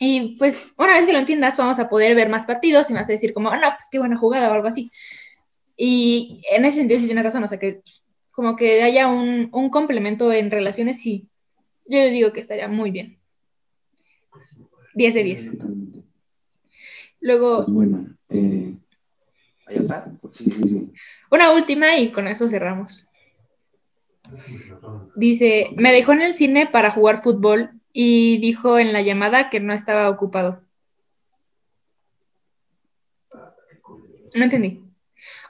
Y pues una vez que lo entiendas, vamos a poder ver más partidos y me vas a decir como, ah, no, pues qué buena jugada o algo así. Y en ese sentido sí tienes razón, o sea que... Como que haya un, un complemento en relaciones, sí. Yo digo que estaría muy bien. diez de diez. Luego... Pues bueno, eh, ¿hay otra? Sí, sí, sí. Una última y con eso cerramos. Dice, me dejó en el cine para jugar fútbol y dijo en la llamada que no estaba ocupado. No entendí.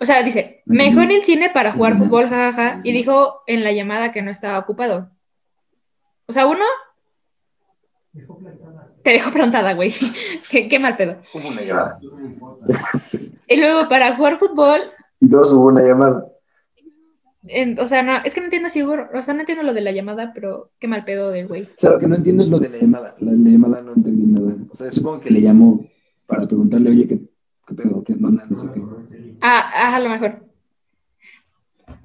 O sea, dice, me dejó en el cine para jugar fútbol, jajaja, ja, ja, y dijo en la llamada que no estaba ocupado. O sea, uno, Te dejo plantada, güey. qué, qué mal pedo. Hubo una llamada. Y luego para jugar fútbol... Y todos hubo una llamada. En, o sea, no, es que no entiendo si hubo... O sea, no entiendo lo de la llamada, pero qué mal pedo del güey. O sea, lo que no entiendo es lo de la llamada. La, la llamada no entendí nada. O sea, supongo que le llamó para preguntarle, oye, ¿qué, qué pedo? ¿Qué onda? No sé qué. Ah, ah, a lo mejor.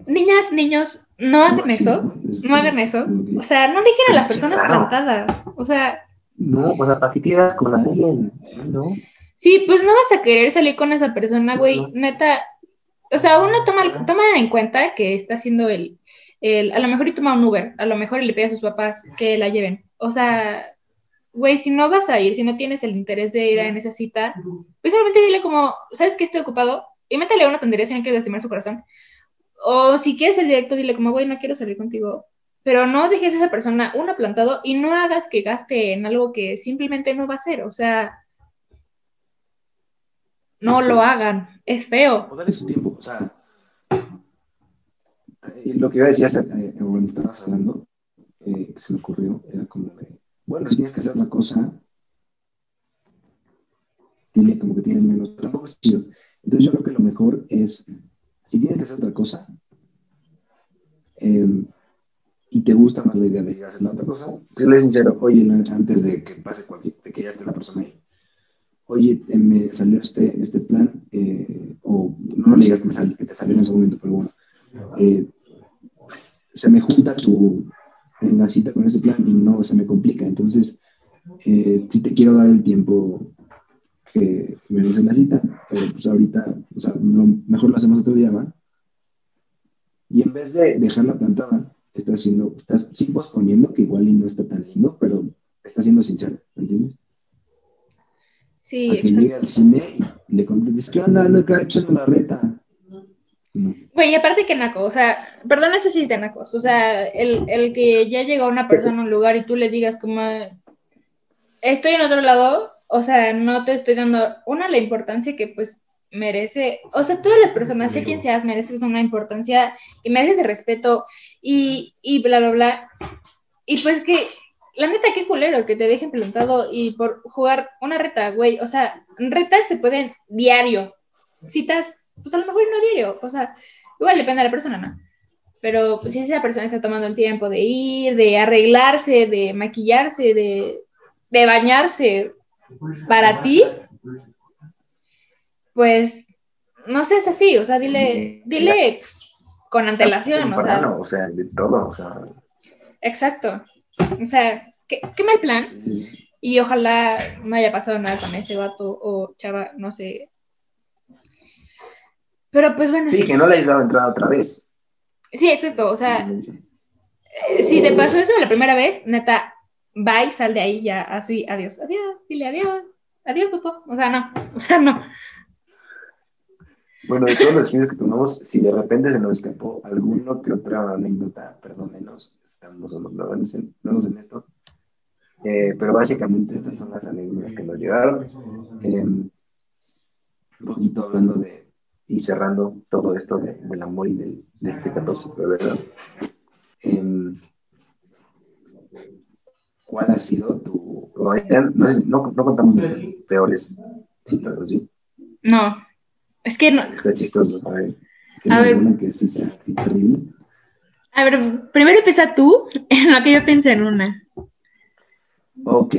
Niñas, niños, no hagan no, eso. Sí, es, no hagan eso. O sea, no dejen a las personas plantadas. O sea... No, o sea, ¿para qué quedas con alguien? ¿No? Sí, pues no vas a querer salir con esa persona, güey. No. Neta... O sea, uno toma, toma en cuenta que está haciendo el, el... A lo mejor y toma un Uber. A lo mejor y le pide a sus papás que la lleven. O sea, güey, si no vas a ir, si no tienes el interés de ir a en esa cita, pues solamente dile como, ¿sabes qué? Estoy ocupado. Y métale una tontería si no quieres lastimar su corazón. O si quieres el directo, dile como, güey, no quiero salir contigo. Pero no dejes a esa persona, uno, plantado, y no hagas que gaste en algo que simplemente no va a ser. O sea... No lo hagan, es feo. O dale su tiempo, o sea, lo que iba a decir hasta cuando estabas hablando, eh, que se me ocurrió, era como de, bueno, si tienes que hacer otra cosa, tiene como que tienes menos, tampoco es chido. Entonces yo creo que lo mejor es, si tienes que hacer otra cosa, eh, y te gusta más la idea de ir a hacer la otra cosa, serle sincero, oye, antes de que pase cualquier, de que ya esté la persona ahí, oye, me salió este, este plan, eh, o no le digas que, me sal, que te salió en ese momento, pero bueno, eh, se me junta tu, en la cita con ese plan y no se me complica. Entonces, eh, sí te quiero dar el tiempo que me des en la cita, pero pues ahorita, o sea, lo, mejor lo hacemos otro día, ¿va? Y en vez de dejarla plantada, estás siendo, estás sí posponiendo, que igual y no está tan lindo, pero estás siendo sincero, ¿entiendes? Sí, a que llegue al cine y le contestes, ¿qué onda? No he hecho una reta. No. Güey, y aparte que naco, o sea, perdón, eso sí es de nacos. O sea, el, el que ya llega una persona a un lugar y tú le digas como, estoy en otro lado, o sea, no te estoy dando, una, la importancia que pues merece, o sea, todas las personas, sé quién seas, mereces una importancia y mereces el respeto y, y bla, bla, bla. Y pues que... La neta, qué culero que te dejen plantado y por jugar una reta, güey. O sea, retas se pueden diario. Citas, pues a lo mejor no diario. O sea, igual depende de la persona, ¿no? Pero pues, si esa persona está tomando el tiempo de ir, de arreglarse, de maquillarse, de, de bañarse para ti, pues no seas así. O sea, dile, dile con antelación. O sea, o sea, de todo, o sea. Exacto. O sea, qué, qué mal plan. Y ojalá no haya pasado nada con ese vato o chava, no sé. Pero pues bueno. Sí, que no le hayas dado entrada otra vez. Sí, exacto. O sea, si te pasó eso la primera vez, neta, bye, sal de ahí ya así, adiós, adiós, dile adiós, adiós, papá. O sea, no, o sea, no. Bueno, de todos los videos que tomamos, si de repente se nos escapó alguno que otra anécdota, perdónenos. Estamos hablando en, en esto, eh, pero básicamente estas son las anécdotas que nos llegaron, eh, un poquito hablando de y cerrando todo esto de, del amor y del, de este catorce de febrero. Eh, ¿cuál ha sido tu no, no, no contamos nuestras peores citas, ¿sí? No, es que no está chistoso, a ver, a ver. Una que sí sea terrible. A ver, primero empieza tú, en lo que yo pensé en una. Ok,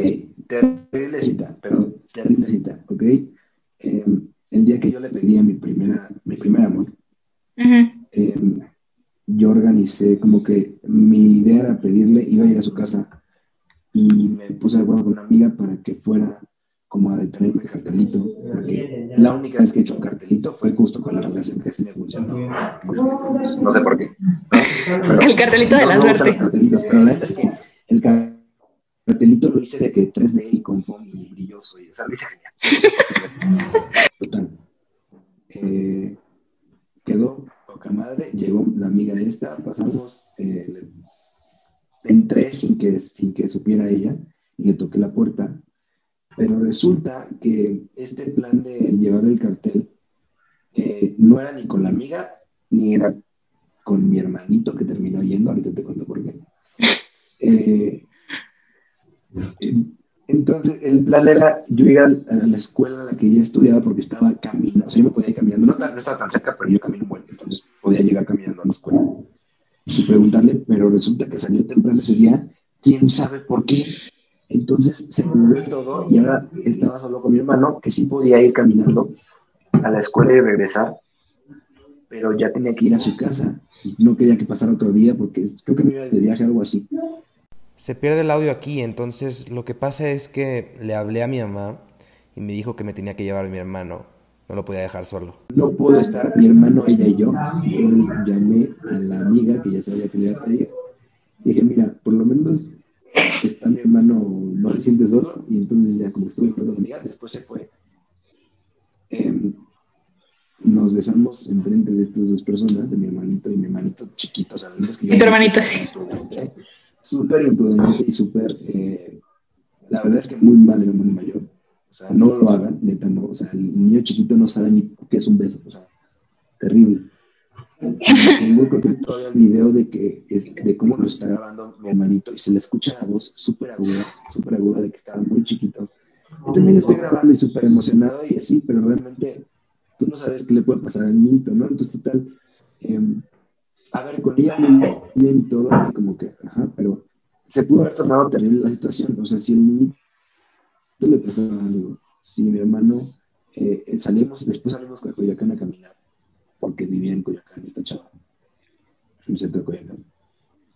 terrible cita, pero terrible cita, ok. Eh, el día que yo le pedí a mi primera, mi primer amor, uh-huh. eh, yo organicé como que mi idea era pedirle, iba a ir a su casa y me puse de acuerdo con una amiga para que fuera como a detenerme el cartelito. La única vez que he hecho un cartelito fue justo con la relación que se me funcionó. No sé por qué. Pero, el cartelito no, de la no suerte. Pero la verdad es que el cartelito lo hice de que tres D y con foam y brilloso. Y, o sea, lo hice genial. Total. Eh, quedó poca madre. Llegó la amiga de esta. Pasamos. Eh, entré sin que, sin que supiera ella. Y le toqué la puerta. Pero resulta que este plan de llevar el cartel eh, no era ni con la amiga, ni era con mi hermanito que terminó yendo. Ahorita te cuento por qué. Eh, eh, Entonces, el plan era yo ir a la escuela a la que ya estudiaba porque estaba caminando. O sea, yo me podía ir caminando. No, no estaba tan cerca, pero yo camino un buen. Entonces, podía llegar caminando a la escuela y preguntarle, pero resulta que salió temprano ese día. ¿Quién sabe por qué? Entonces, se murió todo y ahora estaba solo con mi hermano, que sí podía ir caminando a la escuela y regresar, pero ya tenía que ir a su casa. Y no quería que pasara otro día porque creo que me iba de viaje o algo así. Se pierde el audio aquí, entonces lo que pasa es que le hablé a mi mamá y me dijo que me tenía que llevar a mi hermano, no lo podía dejar solo. No puedo estar, mi hermano, ella y yo. Entonces llamé a la amiga que ya sabía que le iba a pedir. Dije, mira, por lo menos está mi hermano, no se siente solo, y entonces ya como estuve con la amiga, después se fue. Eh, nos besamos enfrente de estas dos personas, de mi hermanito y mi hermanito chiquito. O sea, es que yo y tu hermanito así. Súper imprudente y súper, eh, la verdad es que muy mal el hermano mayor. O sea, no lo hagan, neta, no. O sea, el niño chiquito no sabe ni qué es un beso. O sea, terrible. Tengo que ver todavía el video de, que, es, de cómo lo está grabando mi hermanito y se le escucha la voz súper aguda, súper aguda de que estaba muy chiquito. Yo también estoy grabando y súper emocionado y así, pero realmente tú no sabes qué le puede pasar al niñito, ¿no? Entonces, total... Eh, a ver, con ella bien todo, y como que, ajá, pero se pudo haber tornado terrible la situación. O sea, si el niño le pasaba algo, si mi hermano, eh, salimos, después salimos a Coyoacán a caminar, porque vivía en Coyoacán esta chava, en el centro de Coyoacán.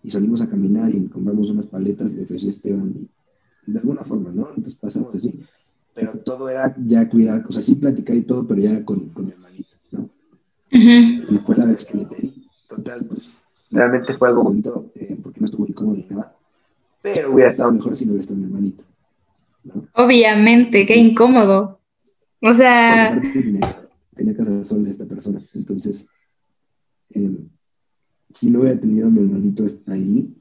Y salimos a caminar y compramos unas paletas, le ofrecí a Esteban, y de alguna forma, ¿no? Entonces pasamos así, pero todo era ya cuidar, o sea, sí platicar y todo, pero ya con, con mi hermanito, ¿no? Uh-huh. Y fue la vez que le pedí. Total, pues, realmente fue algo bonito, eh, porque no estuvo muy cómodo ni nada, pero hubiera estado mejor si no hubiera estado mi hermanito, ¿no? Obviamente, sí. Qué incómodo. O sea... Bueno, tenía, tenía que hacer solo esta persona, entonces, eh, si no hubiera tenido a mi hermanito ahí,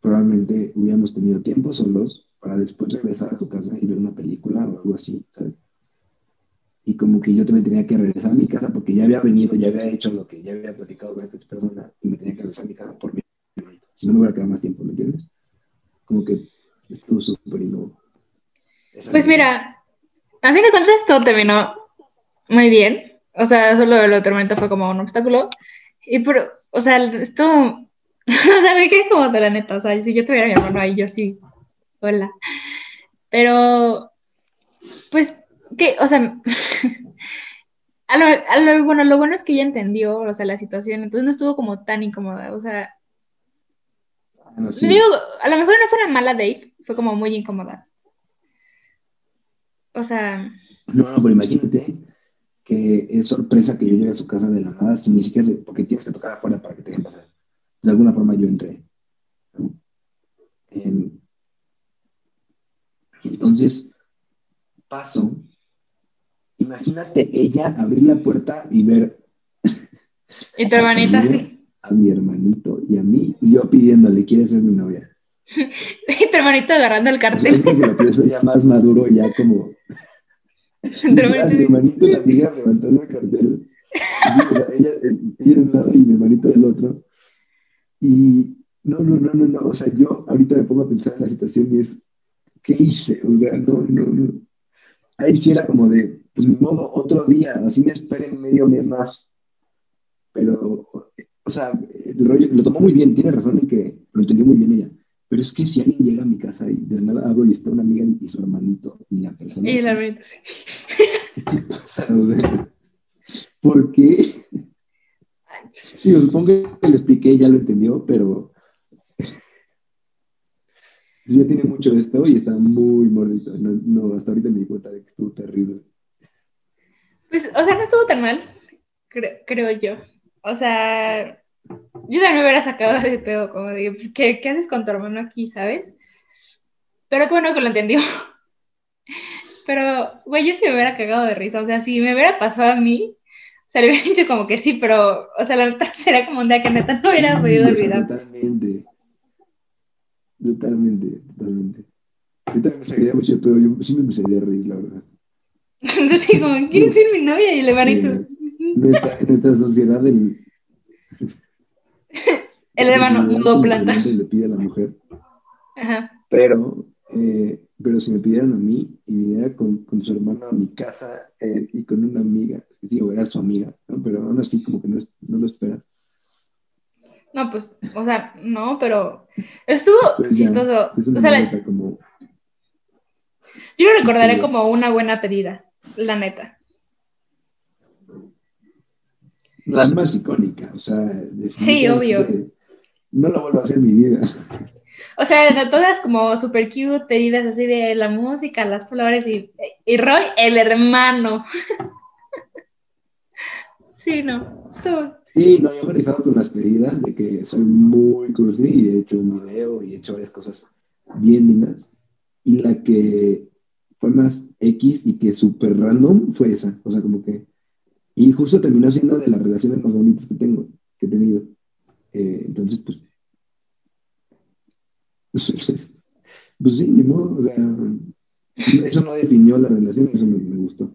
probablemente hubiéramos tenido tiempo solos para después regresar a su casa y ver una película o algo así, ¿sabes? Y como que yo también tenía que regresar a mi casa porque ya había venido, ya había hecho lo que ya había platicado con esta persona y me tenía que regresar a mi casa por mí. Si no, me hubiera quedado más tiempo, ¿me entiendes? Como que estuvo súper innovador. Pues mira, a fin de cuentas todo terminó muy bien. O sea, solo lo de tormenta fue como un obstáculo. Y por, o sea, esto, o sea, me quedé como de la neta. O sea, si yo tuviera a mi hermano ahí, yo sí, hola. Pero, pues... Que, o sea, a lo, a lo, bueno, lo bueno es que ella entendió, o sea, la situación, entonces no estuvo como tan incómoda, o sea, bueno, sí. Digo, a lo mejor no fue una mala date, fue como muy incómoda, o sea... No, no, pero imagínate que es sorpresa que yo llegue a su casa de la nada, sin ni siquiera, porque tienes que tocar afuera para que te dejen pasar, de alguna forma yo entré, ¿no? Eh, entonces, paso... Imagínate ella abrir la puerta y ver... Y tu hermanita así. A mi hermanito y a mí, y yo pidiéndole, ¿quieres ser mi novia? Y tu hermanito agarrando el cartel. O sea, es que lo pienso ya más maduro, ya como... Tu hermanito y la amiga levantando el cartel. Y, o sea, ella, ella de un lado y mi hermanito del otro. Y no, no, no, no, no. O sea, yo ahorita me pongo a pensar en la situación y es... ¿Qué hice? O sea, no, no, no. Ahí sí era como de... Pues ni modo, otro día, así me esperen medio mes más. Pero, o sea, el rollo, lo tomó muy bien, tiene razón en que lo entendió muy bien ella. Pero es que si alguien llega a mi casa y de nada abro y está una amiga y su hermanito y la persona... Y la hermanita, sí. ¿Qué pasa? O sea, ¿por qué? Yo supongo que le expliqué, ya lo entendió, pero... Ya tiene mucho de esto y está muy morrito. No, no, hasta ahorita me di cuenta de que estuvo terrible. Pues, o sea, no estuvo tan mal, creo, creo yo. O sea, yo también me hubiera sacado de pedo, como digo, ¿qué, ¿qué haces con tu hermano aquí, sabes? Pero qué bueno que lo entendió. Pero, güey, yo sí me hubiera cagado de risa. O sea, si me hubiera pasado a mí, o sea, le hubiera dicho como que sí, pero, o sea, la neta será como un día que neta no hubiera podido olvidar. Totalmente. Totalmente, totalmente. Yo también me sacaría mucho de pedo, yo sí me empezaría a reír, la verdad. Entonces, como, ¿quieres ser mi novia? Y le van a ir. Nuestra sociedad, el. El hermano mudó plata. Le pide a la mujer. Ajá. Pero, eh, Pero si me pidieran a mí y viniera con, con su hermano a mi casa eh, y con una amiga, sí, o era su amiga, ¿no? Pero aún así como que no, es- no lo esperas. No, pues, o sea, no, pero estuvo Pues ya, chistoso. es O una sea, la- anécdota como yo lo recordaré increíble. como una buena pedida, la neta. La más icónica, o sea, Sí, obvio. definitivamente no la vuelvo a hacer en mi vida. O sea, de todas como super cute, pedidas así de la música, las flores y, y Roy, el hermano. Sí, no, estuvo. Sí, no, yo me he rifado con las pedidas de que soy muy cursi y he hecho un video y he hecho varias cosas bien lindas. Y la que fue más X y que súper random fue esa, o sea, como que. Y justo terminó siendo de las relaciones más bonitas que tengo, que he tenido. Eh, entonces, pues, pues, sí, ni modo, o sea, eso no definió la relación, eso me, me gustó.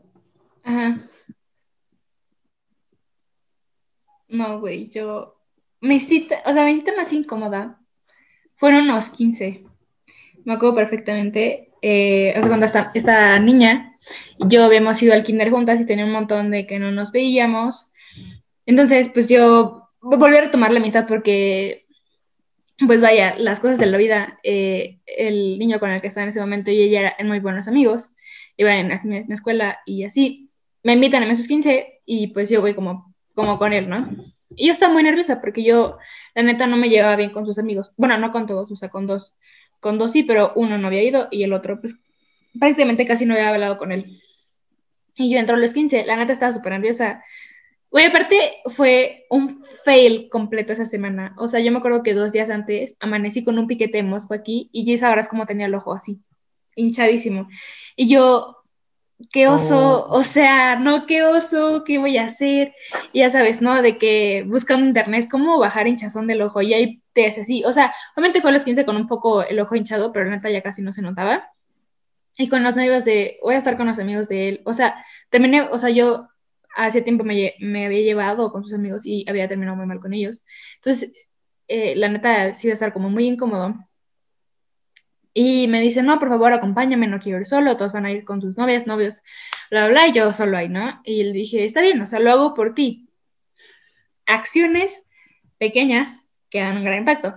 Ajá. No, güey, yo. Mi cita, o sea, mi cita más incómoda fueron los quince. Me acuerdo perfectamente. Eh, o sea, cuando esta, esta niña y yo habíamos ido al kinder juntas y tenía un montón de que no nos veíamos. Entonces, pues yo volví a retomar la amistad porque, pues vaya, las cosas de la vida, eh, el niño con el que estaba en ese momento y ella eran muy buenos amigos, iban en la en la escuela y así. Me invitan a mí a sus quince y pues yo voy como, como con él, ¿no? Y yo estaba muy nerviosa porque yo, la neta, no me llevaba bien con sus amigos. Bueno, no con todos, o sea, con dos. Con dos sí, pero uno no había ido y el otro, pues, prácticamente casi no había hablado con él. Y yo entro a los quince, la neta estaba súper nerviosa. Güey, aparte fue un fail completo esa semana. O sea, yo me acuerdo que dos días antes amanecí con un piquete de mosco aquí y ya sabrás cómo tenía el ojo así, hinchadísimo. Y yo, qué oso, o Oh, sea, no, qué oso, qué voy a hacer. Y ya sabes, ¿no? De que buscando en internet cómo bajar hinchazón del ojo y hay test así. O sea, obviamente fue a los quince con un poco el ojo hinchado, pero la neta ya casi no se notaba. Y con los nervios de, voy a estar con los amigos de él. O sea, terminé, o sea, yo hace tiempo me, lle- me había llevado con sus amigos y había terminado muy mal con ellos. Entonces, eh, la neta sí iba a estar como muy incómodo. Y me dice, no, por favor, acompáñame, no quiero ir solo, todos van a ir con sus novias, novios, bla, bla, bla, y yo solo ahí, ¿no? Y le dije, está bien, o sea, lo hago por ti. Acciones pequeñas que dan un gran impacto.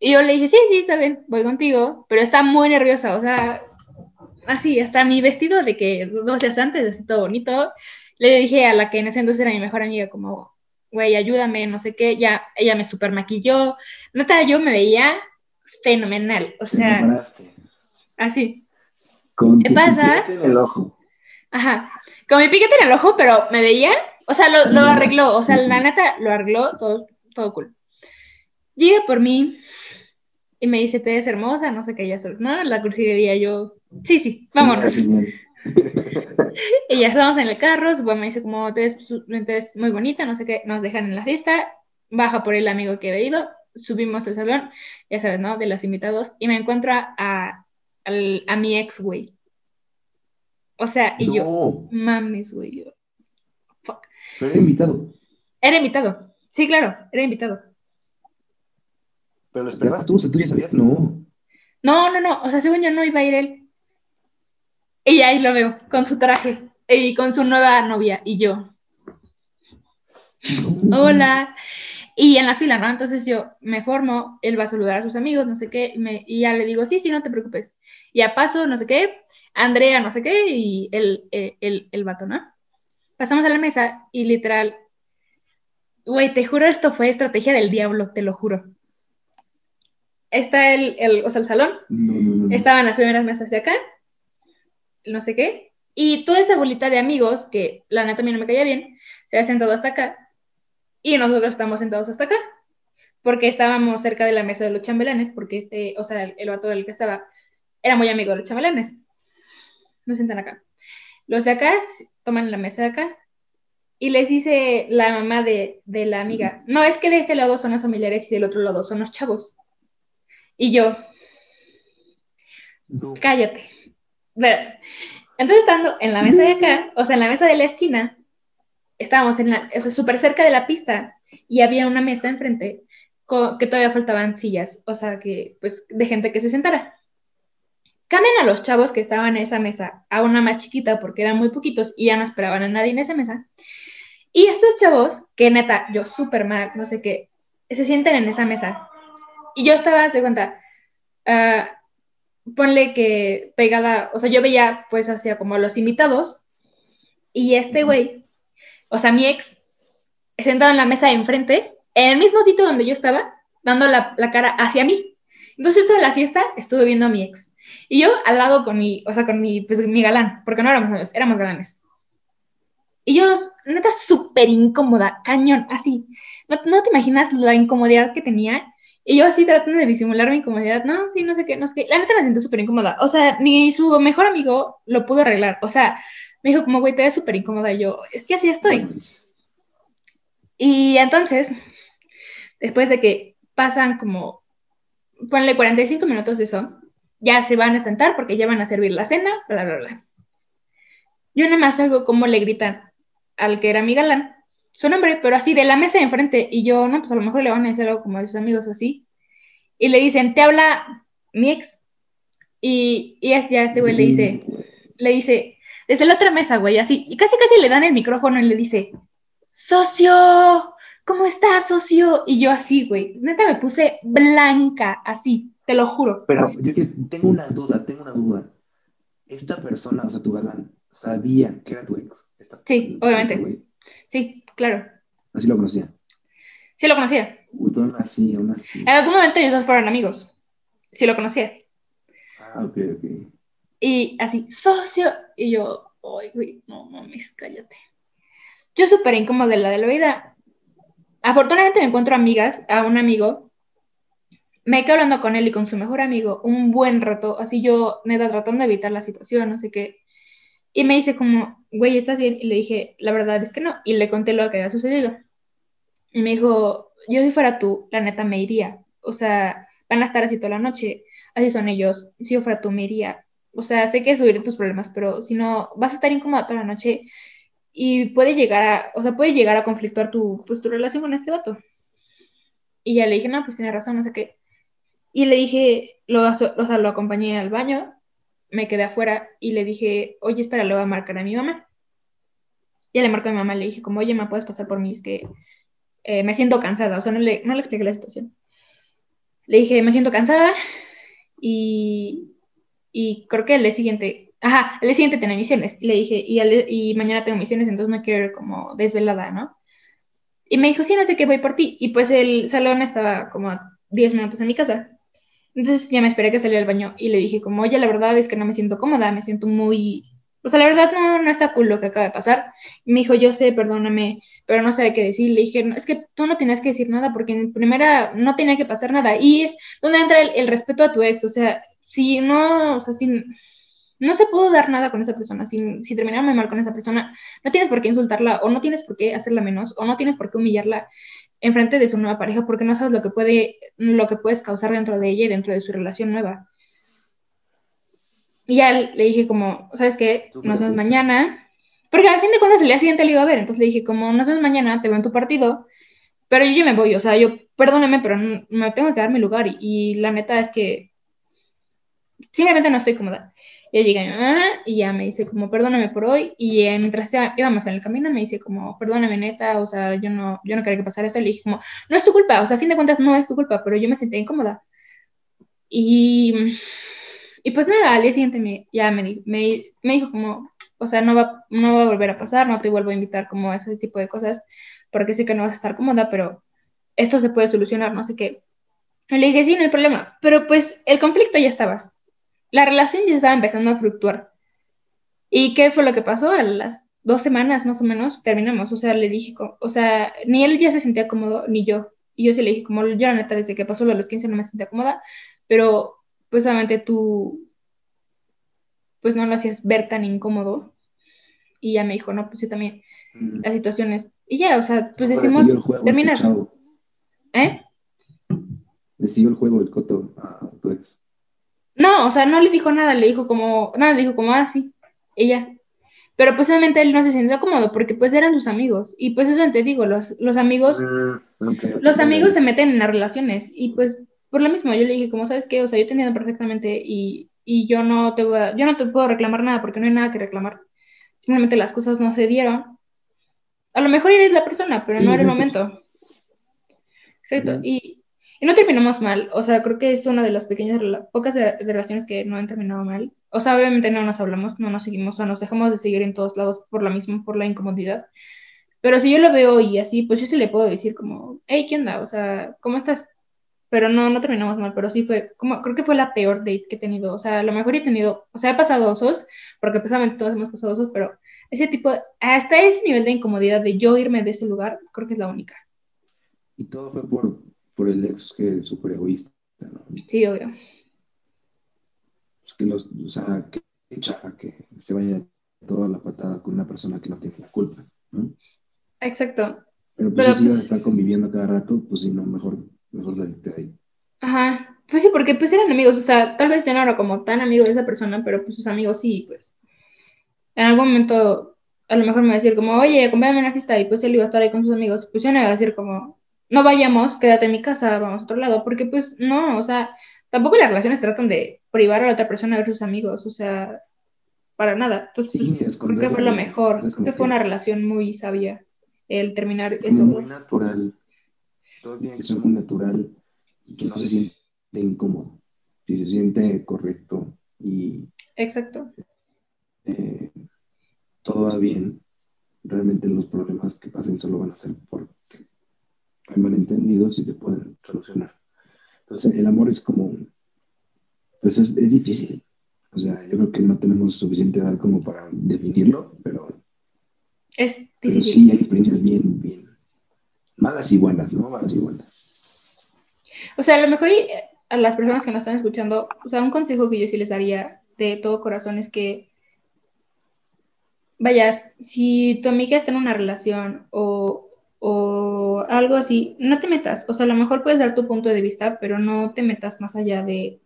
Y yo le dije, sí, sí, está bien, voy contigo, pero está muy nerviosa, o sea, así, hasta mi vestido de que dos días antes, así todo bonito, le dije a la que en ese entonces era mi mejor amiga, como, güey, ayúdame, no sé qué, ya, ella me super maquilló, neta, yo me veía fenomenal, o te sea, preparaste. así. Con ¿Qué tu pasa? piquete en el ojo. Ajá, con mi piquete en el ojo, pero me veía, o sea, lo, lo No, arregló, o sea, la ujú. neta lo arregló, todo, todo cool. Llega por mí y me dice, te ves hermosa, no sé qué, ya sabes, ¿no? La cursilería, yo, sí, sí, Primera vámonos. señal. Y ya estábamos en el carro, su papá me dice como, te ves, su- te ves muy bonita, no sé qué, nos dejan en la fiesta, baja por el amigo que había ido, subimos al salón, ya sabes, ¿no? De los invitados, y me encuentro a, al- a mi ex, güey. O sea, y yo, No, mames, güey, yo, fuck. pero era invitado. Era invitado. Sí, claro, era invitado. ¿Pero lo esperabas tú? O sea, ¿tú ya sabías? No. No, no, no. O sea, según yo no iba a ir él. Y ahí lo veo, con su traje y con su nueva novia y yo. No. Hola. Y en la fila, ¿no? Entonces yo me formo, él va a saludar a sus amigos, no sé qué, y, me- y ya le digo, sí, sí, no te preocupes. Y ya paso, no sé qué, Andrea, no sé qué, y el, el, el, el vato, ¿no? Pasamos a la mesa y literal, güey, te juro, esto fue estrategia del diablo, te lo juro. Está el, el, o sea, el salón, No, no, no, no. estaban las primeras mesas de acá, no sé qué. Y toda esa bolita de amigos, que la neta a mí no me caía bien, se ha sentado hasta acá y nosotros estamos sentados hasta acá, porque estábamos cerca de la mesa de los chambelanes, porque este, o sea, el, el vato del que estaba era muy amigo de los chambelanes. Nos sentan acá. Los de acá s- toman la mesa de acá y les dice la mamá de, de la amiga, no, es que de este lado son los familiares y del otro lado son los chavos. Y yo, No. cállate. Ver, entonces estando en la mesa de acá, o sea, en la mesa de la esquina, estábamos en la, o sea, súper cerca de la pista y había una mesa enfrente co- que todavía faltaban sillas, o sea, que pues de gente que se sentara. Cambian a los chavos que estaban en esa mesa a una más chiquita porque eran muy poquitos y ya no esperaban a nadie en esa mesa. Y estos chavos, que neta, yo súper mal, no sé qué, se sienten en esa mesa. Y yo estaba, se cuenta, uh, ponle que pegada, o sea, yo veía pues hacia como los invitados y este güey, o sea, mi ex, sentado en la mesa de enfrente, en el mismo sitio donde yo estaba, dando la, la cara hacia mí. Entonces, toda la fiesta estuve viendo a mi ex. Y yo al lado con mi, o sea, con mi, pues, mi galán, porque no éramos novios, éramos galanes. Y yo, neta, súper incómoda, cañón, así. No, no te imaginas la incomodidad que tenía. Y yo así tratando de disimular mi incomodidad. No, sí, no sé qué, no sé qué. La neta me sentí súper incómoda. O sea, ni su mejor amigo lo pudo arreglar. O sea, me dijo como, güey, te ves súper incómoda. Y yo, es que así estoy. Y entonces, después de que pasan como... ponle cuarenta y cinco minutos de eso, ya se van a sentar porque ya van a servir la cena, bla, bla, bla. Yo nada más oigo cómo le gritan al que era mi galán su nombre, pero así de la mesa de enfrente, y yo, no, pues a lo mejor le van a decir algo como a sus amigos así, y le dicen, te habla mi ex, y, y ya este güey le dice, le dice, desde la otra mesa, güey, así, y casi casi le dan el micrófono y le dice, socio, ¿cómo estás, socio? Y yo así, güey. Neta, me puse blanca, así, te lo juro. Pero yo tengo una duda, tengo una duda. ¿Esta persona, o sea, tu galán, sabía que era tu ex? Sí, obviamente. Güey. Sí, claro. ¿Así lo conocía? Sí, lo conocía. Uy, pero aún así, aún así. En algún momento ellos dos fueron amigos. Sí, lo conocía. Ah, ok, ok. Y así, socio. Y yo, ay, güey, no mames, cállate. Yo súper incómoda de la de la vida. Afortunadamente me encuentro amigas, a un amigo, me quedo hablando con él y con su mejor amigo un buen rato, así yo, neta, tratando de evitar la situación, no sé qué, y me dice como, güey, ¿estás bien? Y le dije, la verdad es que no, y le conté lo que había sucedido, y me dijo, yo si fuera tú, la neta me iría, o sea, van a estar así toda la noche, así son ellos, si yo fuera tú me iría, o sea, sé que subiré tus problemas, pero si no, vas a estar incómoda toda la noche, y puede llegar a, o sea, puede llegar a conflictuar tu, pues, tu relación con este vato. Y ya le dije, no, pues tiene razón, no sé qué. Y le dije, lo, o sea, lo acompañé al baño, me quedé afuera y le dije, oye, espera, le voy a marcar a mi mamá. Y le marco a mi mamá, le dije, como, oye, ¿me puedes pasar por mí? Es que eh, me siento cansada, o sea, no le, no le expliqué la situación. Le dije, me siento cansada y, y creo que el día siguiente... Ajá, al día siguiente tenía misiones. Y le dije, y, al, y mañana tengo misiones, entonces no quiero ir como desvelada, ¿no? Y me dijo, sí, no sé qué, voy por ti. Y pues el salón estaba como a diez minutos de mi casa. Entonces ya me esperé que saliera al baño y le dije como, oye, la verdad es que no me siento cómoda, me siento muy... O sea, la verdad no, no está cool lo que acaba de pasar. Y me dijo, yo sé, perdóname, pero no sabía qué decir. Le dije, no, es que tú no tenías que decir nada porque en primera no tenía que pasar nada. Y es donde entra el, el respeto a tu ex. O sea, si no... O sea, si... No se pudo dar nada con esa persona. Si, si terminaron muy mal con esa persona, no tienes por qué insultarla o no tienes por qué hacerla menos o no tienes por qué humillarla enfrente de su nueva pareja porque no sabes lo que puede, lo que puedes causar dentro de ella y dentro de su relación nueva. Y ya le dije como, ¿sabes qué? Nos vemos mañana. Porque a fin de cuentas el día siguiente lo iba a ver. Entonces le dije como, nos vemos mañana, te veo en tu partido, pero yo ya me voy. O sea, yo, perdóname, pero no, me tengo que dar mi lugar. Y, y la neta es que simplemente no estoy cómoda. Ya llegué a mi mamá y ya me dice como, perdóname por hoy. Y eh, mientras íbamos en el camino me dice como, perdóname neta, o sea, yo no, yo no quería que pasara esto. Y le dije como, no es tu culpa, o sea, a fin de cuentas no es tu culpa, pero yo me sentía incómoda. Y, y pues nada, al día siguiente me, ya me, me, me dijo como, o sea, no va, no va a volver a pasar, no te vuelvo a invitar como a ese tipo de cosas, porque sé que no vas a estar cómoda, pero esto se puede solucionar, no sé qué. Y le dije, sí, no hay problema, pero pues el conflicto ya estaba. La relación ya estaba empezando a fluctuar. ¿Y qué fue lo que pasó? A las dos semanas, más o menos, terminamos. O sea, le dije, o sea, ni él ya se sentía cómodo, ni yo. Y yo sí le dije, como yo la neta, desde que pasó lo de los quince no me sentía cómoda, pero pues obviamente tú, pues no lo hacías ver tan incómodo. Y ya me dijo, no, pues yo también, mm. las situaciones. Y ya, o sea, pues ahora decimos, terminar. ¿Eh? Le siguió el juego, el coto, a ah, tu ex. No, o sea, no le dijo nada, le dijo como, no, le dijo como, ah, sí, ella. Pero pues obviamente él no se sintió cómodo porque pues eran sus amigos. Y pues eso te digo, los, los amigos, mm, okay, los okay. amigos se meten en las relaciones. Y pues por lo mismo yo le dije como, ¿sabes qué? O sea, yo te entiendo perfectamente y y yo no te voy a, yo no te puedo reclamar nada porque no hay nada que reclamar. Simplemente las cosas no se dieron. A lo mejor eres la persona, pero sí, no era el momento. Exacto. Y, y no terminamos mal. O sea, creo que es una de las pequeñas, pocas de, de relaciones que no han terminado mal. O sea, obviamente no nos hablamos, no nos seguimos, o nos dejamos de seguir en todos lados por lo mismo, por la incomodidad. Pero si yo lo veo y así, pues yo sí le puedo decir como, hey, ¿qué onda? O sea, ¿cómo estás? Pero no, no terminamos mal, pero sí fue, como, creo que fue la peor date que he tenido. O sea, a lo mejor he tenido, o sea, he pasado osos, porque precisamente todos hemos pasado osos, pero ese tipo, hasta ese nivel de incomodidad de yo irme de ese lugar, creo que es la única. Y todo fue por, por el ex que es súper egoísta, ¿no? Sí, obvio. Pues que los, o sea, que chafa que se vaya toda la patada con una persona que no tiene la culpa, ¿no? Exacto. Pero pues pero, si pues, vas a estar conviviendo cada rato, pues si no, mejor... mejor salirte de ahí. Ajá, pues sí, porque pues eran amigos, o sea, tal vez ya no era como tan amigo de esa persona, pero pues sus amigos sí, pues en algún momento a lo mejor me va a decir como, oye, acompáñame a una fiesta, y pues él iba a estar ahí con sus amigos, pues yo no iba a decir como, no vayamos, quédate en mi casa, vamos a otro lado, porque pues no, o sea, tampoco las relaciones tratan de privar a la otra persona de sus amigos, o sea, para nada. Entonces, sí, pues, creo que fue lo mejor, creo que fue una relación muy sabia el terminar eso. Muy natural. Todo tiene que ser muy natural y que no se siente incómodo, si se siente correcto y exacto, eh, todo va bien. Realmente los problemas que pasen solo van a ser porque hay malentendidos y te pueden solucionar. Entonces el amor es como, pues es, es difícil, o sea, yo creo que no tenemos suficiente edad como para definirlo, pero es difícil. Pero sí hay experiencias bien, bien malas y buenas, ¿no? Malas y buenas. O sea, a lo mejor a las personas que nos están escuchando, o sea, un consejo que yo sí les daría de todo corazón es que vayas, si tu amiga está en una relación o, o algo así, no te metas. O sea, a lo mejor puedes dar tu punto de vista, pero no te metas más allá de...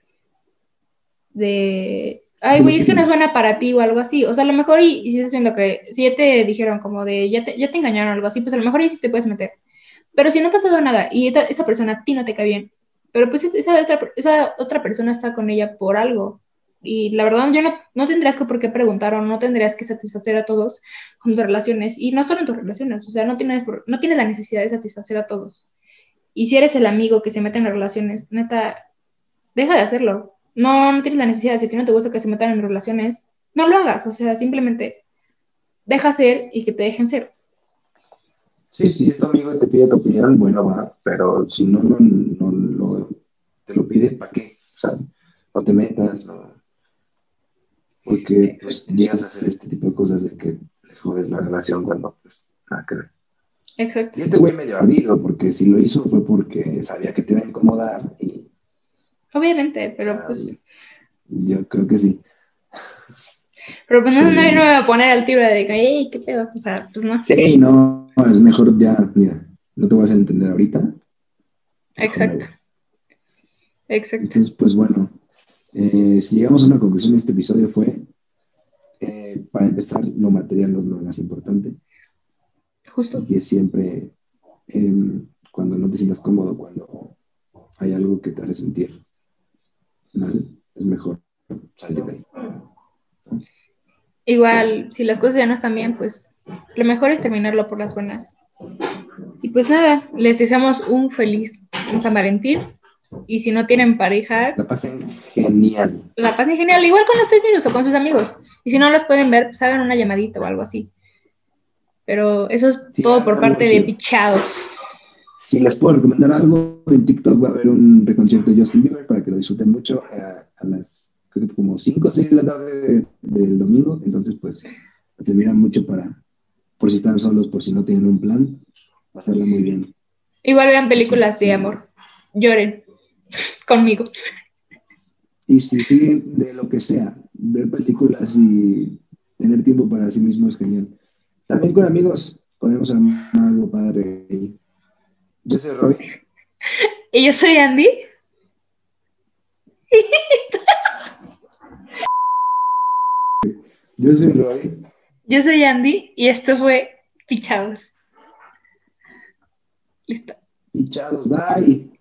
de ay, güey, es que no es buena para ti o algo así. O sea, a lo mejor y, y si estás viendo que... si ya te dijeron como de... Ya te, ya te engañaron o algo así, pues a lo mejor ahí sí te puedes meter. Pero si no ha pasado nada y esta, esa persona a ti no te cae bien, pero pues esa otra, esa otra persona está con ella por algo. Y la verdad, yo no, no tendrías que por qué preguntar o no tendrías que satisfacer a todos con tus relaciones. Y no solo en tus relaciones, o sea, no tienes, no tienes la necesidad de satisfacer a todos. Y si eres el amigo que se mete en las relaciones, neta, deja de hacerlo. No, no tienes la necesidad. Si a ti no te gusta que se metan en relaciones, no lo hagas. O sea, simplemente deja ser y que te dejen ser. Sí, sí, este amigo te pide tu opinión, bueno, va, pero si no, no, no, no te lo pide, ¿para qué? O sea, no te metas, no, porque pues, llegas a hacer este tipo de cosas de que les jodes la relación cuando, pues, nada que ver. Exacto. Y este güey medio ardido, porque si lo hizo fue porque sabía que te iba a incomodar y... Obviamente, pero ah, pues... Yo creo que sí. Pero pues no, no, no me voy a poner al tiro de que, hey, qué pedo, o sea, pues no. Sí, no. Es mejor ya, mira, no te vas a entender ahorita. Exacto. Exacto. Entonces, pues bueno, eh, si llegamos a una conclusión de este episodio fue, eh, para empezar, lo material no es lo más importante. Justo. Y que siempre, eh, cuando no te sientas cómodo, cuando hay algo que te hace sentir mal, es mejor salir de ahí. Igual, si las cosas ya no están bien, pues... lo mejor es terminarlo por las buenas. Y pues nada, les deseamos un feliz San Valentín. Y si no tienen pareja, la pasen genial. La pasen genial, igual con ustedes mismos o con sus amigos. Y si no los pueden ver, pues hagan una llamadita o algo así. Pero eso es sí, todo por parte de Pichados. Si les puedo recomendar algo, en TikTok va a haber un reconcierto de Justin Bieber para que lo disfruten mucho a, a las creo que como cinco o seis de la tarde del domingo. Entonces pues servirán mucho para... por si están solos, por si no tienen un plan, hacerlo muy bien. Igual vean películas de amor, lloren conmigo. Y si siguen de lo que sea, ver películas y tener tiempo para sí mismo es genial. También con amigos, podemos armar algo padre. Yo soy Roy. Y yo soy Andy. Yo soy Roy. Yo soy Andy y esto fue Pichados. Listo. Pichados, bye.